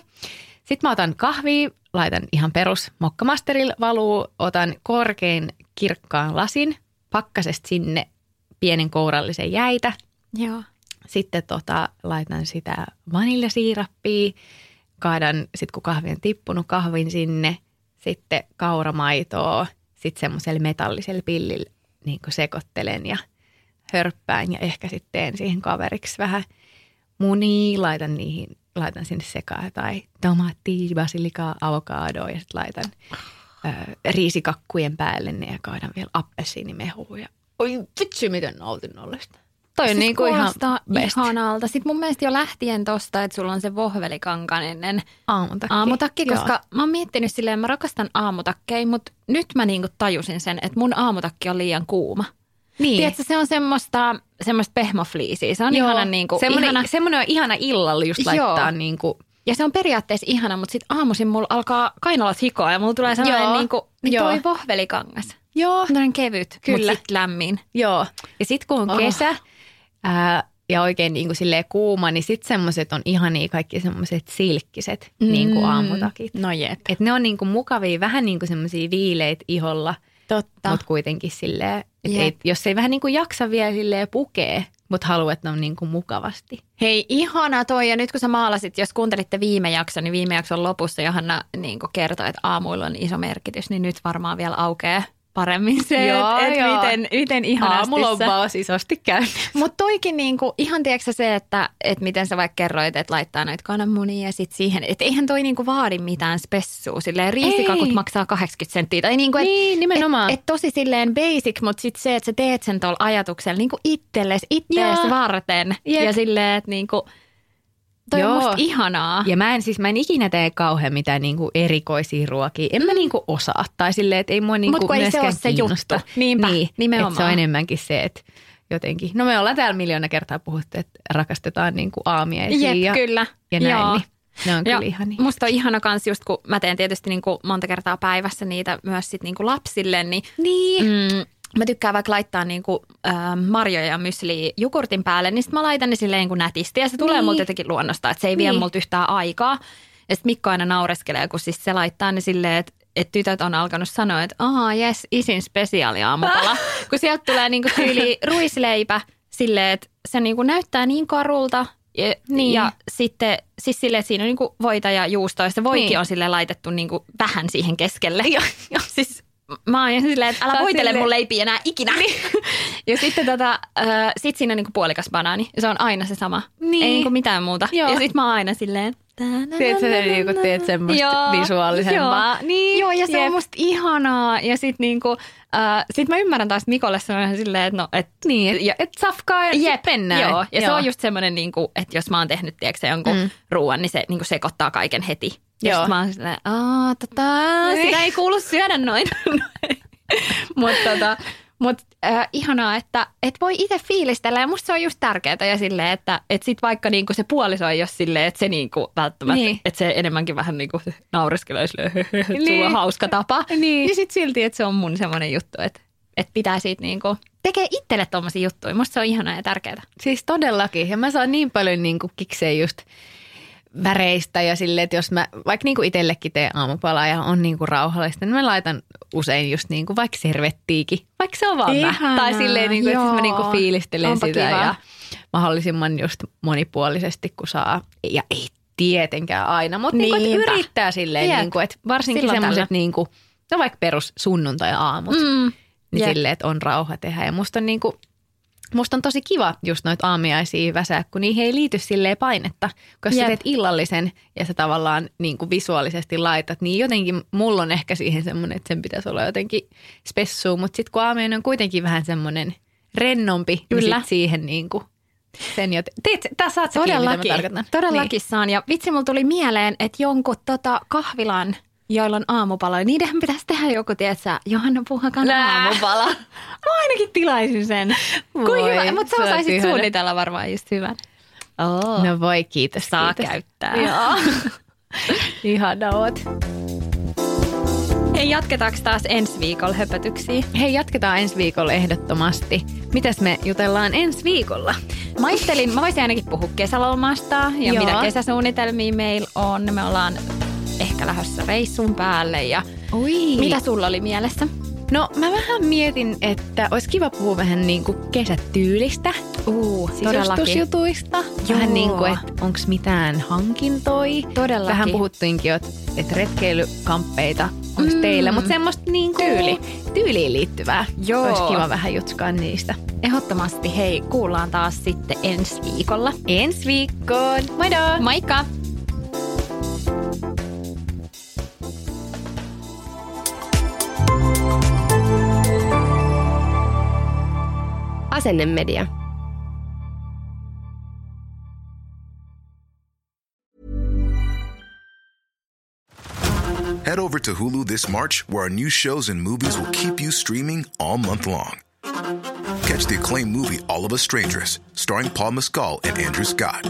Sitten mä otan kahvia, laitan ihan perus mokkamasterilla valuu, otan korkein kirkkaan lasin, pakkasesta sinne pienen kourallisen jäitä. Joo. Sitten laitan sitä vaniljasiirappia, kaadan, sit kun kahvi on tippunut, kahvin sinne, sitten kauramaitoa, sitten semmoisella metallisella pillillä niin kuin sekoittelen ja hörppään ja ehkä sitten teen siihen kaveriksi vähän munia, laitan sinne sekaan jotain tomaattia, basilikaa, avokadoa ja sitten laitan riisikakkujen päälle ne ja kaadan vielä appelsiinimehua ja oi vitsi, miten nautin nollista. Toi siis on niin kuin kuulostaa ihan ihanalta. Sitten mun mielestä jo lähtien tosta, että sulla on se vohvelikankainen aamutakki koska joo. Mä oon miettinyt silleen, mä rakastan aamutakkeja, mutta nyt mä niinku tajusin sen, että mun aamutakki on liian kuuma. Niin. Tiedätkö, se on semmoista pehmofliisiä. Se on joo, ihana niinku. Semmoinen on ihana illalla just laittaa niinku. Ja se on periaatteessa ihana, mutta sitten aamuisin mulla alkaa kainalat hikoa ja mulla tulee sellainen niinku, niin toi vohvelikangas. Joo. Sellainen kevyt, mutta sitten lämmin. Joo. Ja sitten kun on kesä ja oikein niinku silleen kuuma, niin sitten semmoiset on ihania kaikki semmoiset silkkiset niinku aamutakit. No jep. Et ne on niinku mukavia, vähän niinku semmoisia viileitä iholla. Totta. Mutta kuitenkin silleen, että jos ei vähän niin kuin jaksa vielä silleen pukee, mutta haluat, että ne on niin kuin mukavasti. Hei, ihana toi. Ja nyt kun sä maalasit, jos kuuntelitte viime jakson, niin viime jakson lopussa Johanna niin kuin kertoi, että aamuilla on iso merkitys, niin nyt varmaan vielä aukeaa paremmin se, että miten ihanasti aamulla on baas isosti käynyt. Mutta toikin niinku, ihan tiedätkö se, että miten sä vaikka kerroit, että laittaa noita kananmunia ja sitten siihen. Että eihän toi niinku vaadi mitään spessua. Silleen riisikakut maksaa 80 senttiä. Tai niinku, niin, nimenomaan. Että tosi silleen basic, mutta sitten se, että sä teet sen tuolla ajatuksella niinku itsellesi varten. Jep. Ja silleen, että niinku... Toi on musta ihanaa. Ja mä en ikinä tee kauhean mitään niinku erikoisia ruokia. En mä niinku osaa. Tai silleen, että ei mua niinku myöskään kiinnosta. Mut kun ei se ole se juttu. Niinpä, niin, nimenomaan. Että se on enemmänkin se, että jotenkin. No me ollaan täällä miljoona kertaa puhuttu, että rakastetaan niinku aamiaisia. Jep, kyllä. Ja näin, niin ne on kyllä ihania. Musta on ihana kans just, kun mä teen tietysti niinku monta kertaa päivässä niitä myös sit niinku lapsille. Niin. Mä tykkään vaikka laittaa niinku, marjoja ja mysliä jogurtin päälle, niin sit mä laitan ne silleen kuin nätisti. Ja se tulee multa jotenkin luonnosta, että se ei vie multa yhtään aikaa. Ja sit Mikko aina naureskelee, kun siis se laittaa ne silleen, että tytöt on alkanut sanoa, että aha, jes, isin spesiaali aamupala. Kun sieltä tulee niinku tyyli ruisleipä silleen, että se niinku näyttää niin karulta. Ja sitten siis silleen, siinä on niinku voita ja juustoa. Ja se voikin on silleen laitettu niinku vähän siihen keskelle. Joo, siis... Mä oon silleen, että älä voitele mun leipiä enää ikinä. Niin. Ja sitten sit siinä on niinku puolikas banaani. Ja se on aina se sama. Niin. Ei niinku mitään muuta. Joo. Ja sit mä oon aina silleen. Tiedätkö sä niinku teet semmoista visuaalisempaa. Niin. Joo, ja se on musta ihanaa. Ja sit niinku, sit mä ymmärrän taas Mikolle sanoen silleen, että no, että niin, et safkaa ja sit mennään. Joo, ja se on just semmoinen niinku, että jos mä oon tehnyt tiedätkö jonkun ruuan, niin se niinku sekoittaa kaiken heti. Ja sitten mä oon silleen, sitä ei kuulu syödä noin. Mutta ihanaa, että et voi itse fiilistellä ja musta se on just tärkeää ja silleen, että et sit vaikka niinku se puoliso ei ole silleen, että se niinku välttämättä, että se enemmänkin vähän niinku naureskelee silleen, että sulla on hauska tapa. Niin sit silti, että se on mun semmoinen juttu, että pitää siitä niinku... Tekee itselle tommosia juttuja, musta se on ihanaa ja tärkeää. Siis todellakin ja mä saan niin paljon niinku kikseen just... väreistä ja silleen, että jos mä vaikka niinku itsellekin teen aamupalaa ja on niinku rauhallista, niin mä laitan usein just niinku vaikka servettiikin, vaikka se on vaan mä. Tai silleen, niinku, että siis mä niinku fiilistelen sitä ja mahdollisimman just monipuolisesti, kun saa, ja ei tietenkään aina, mutta niinku, yrittää silleen, niinku, että varsinkin semmoiset niinku, no vaikka perus sunnuntai-aamut, niin silleen, että on rauha tehdä ja musta on niinku... Musta on tosi kiva just noita aamiaisia väsää, kun niihin ei liity silleen painetta. Kun sä teet illallisen ja sä tavallaan niin kuin visuaalisesti laitat, niin jotenkin mulla on ehkä siihen semmoinen, että sen pitäisi olla jotenkin spessua. Mutta sitten kun aamiainen on kuitenkin vähän semmoinen rennompi, niin sit siihen niin kuin sen joten... Tää saat sä kiinni, mitä mä tarkoitan. Todellakin saan. Ja vitsi, mulla tuli mieleen, että jonkun kahvilan... joilla on aamupaloja. Niidenhän pitäisi tehdä joku, tiedätkö, Johanna Puhakan aamupala. Mä ainakin tilaisin sen. Voi, mutta sä osaisit suunnitella varmaan just hyvän. Oh. No voi, kiitos. Saa kiitos. Käyttää. Joo. Ihana oot. Hei, jatketaanko taas ensi viikolla höpötyksiä? Hei, jatketaan ensi viikolla ehdottomasti. Mitäs me jutellaan ensi viikolla? Mä voisin ainakin puhua kesälomasta ja mitä kesäsuunnitelmia meillä on. Me ollaan ehkä lähdössä reissun päälle ja mitä sulla oli mielessä? No mä vähän mietin, että olisi kiva puhua vähän niin kuin kesätyylistä, sisustusjutuista, vähän niin kuin, että onko mitään hankintoja. Todellakin. Vähän puhuttiinkin, että retkeilykamppeita olisi teillä, mutta semmoista niin kuin tyyliin liittyvää. Joo. Olisi kiva vähän jutskaa niistä. Ehdottomasti. Hei, kuullaan taas sitten ensi viikolla. Ensi viikkoon. Moido! Moikka! Asennemedia. Head over to Hulu this March, where our new shows and movies will keep you streaming all month long. Catch the acclaimed movie All of Us Strangers, starring Paul Mescal and Andrew Scott.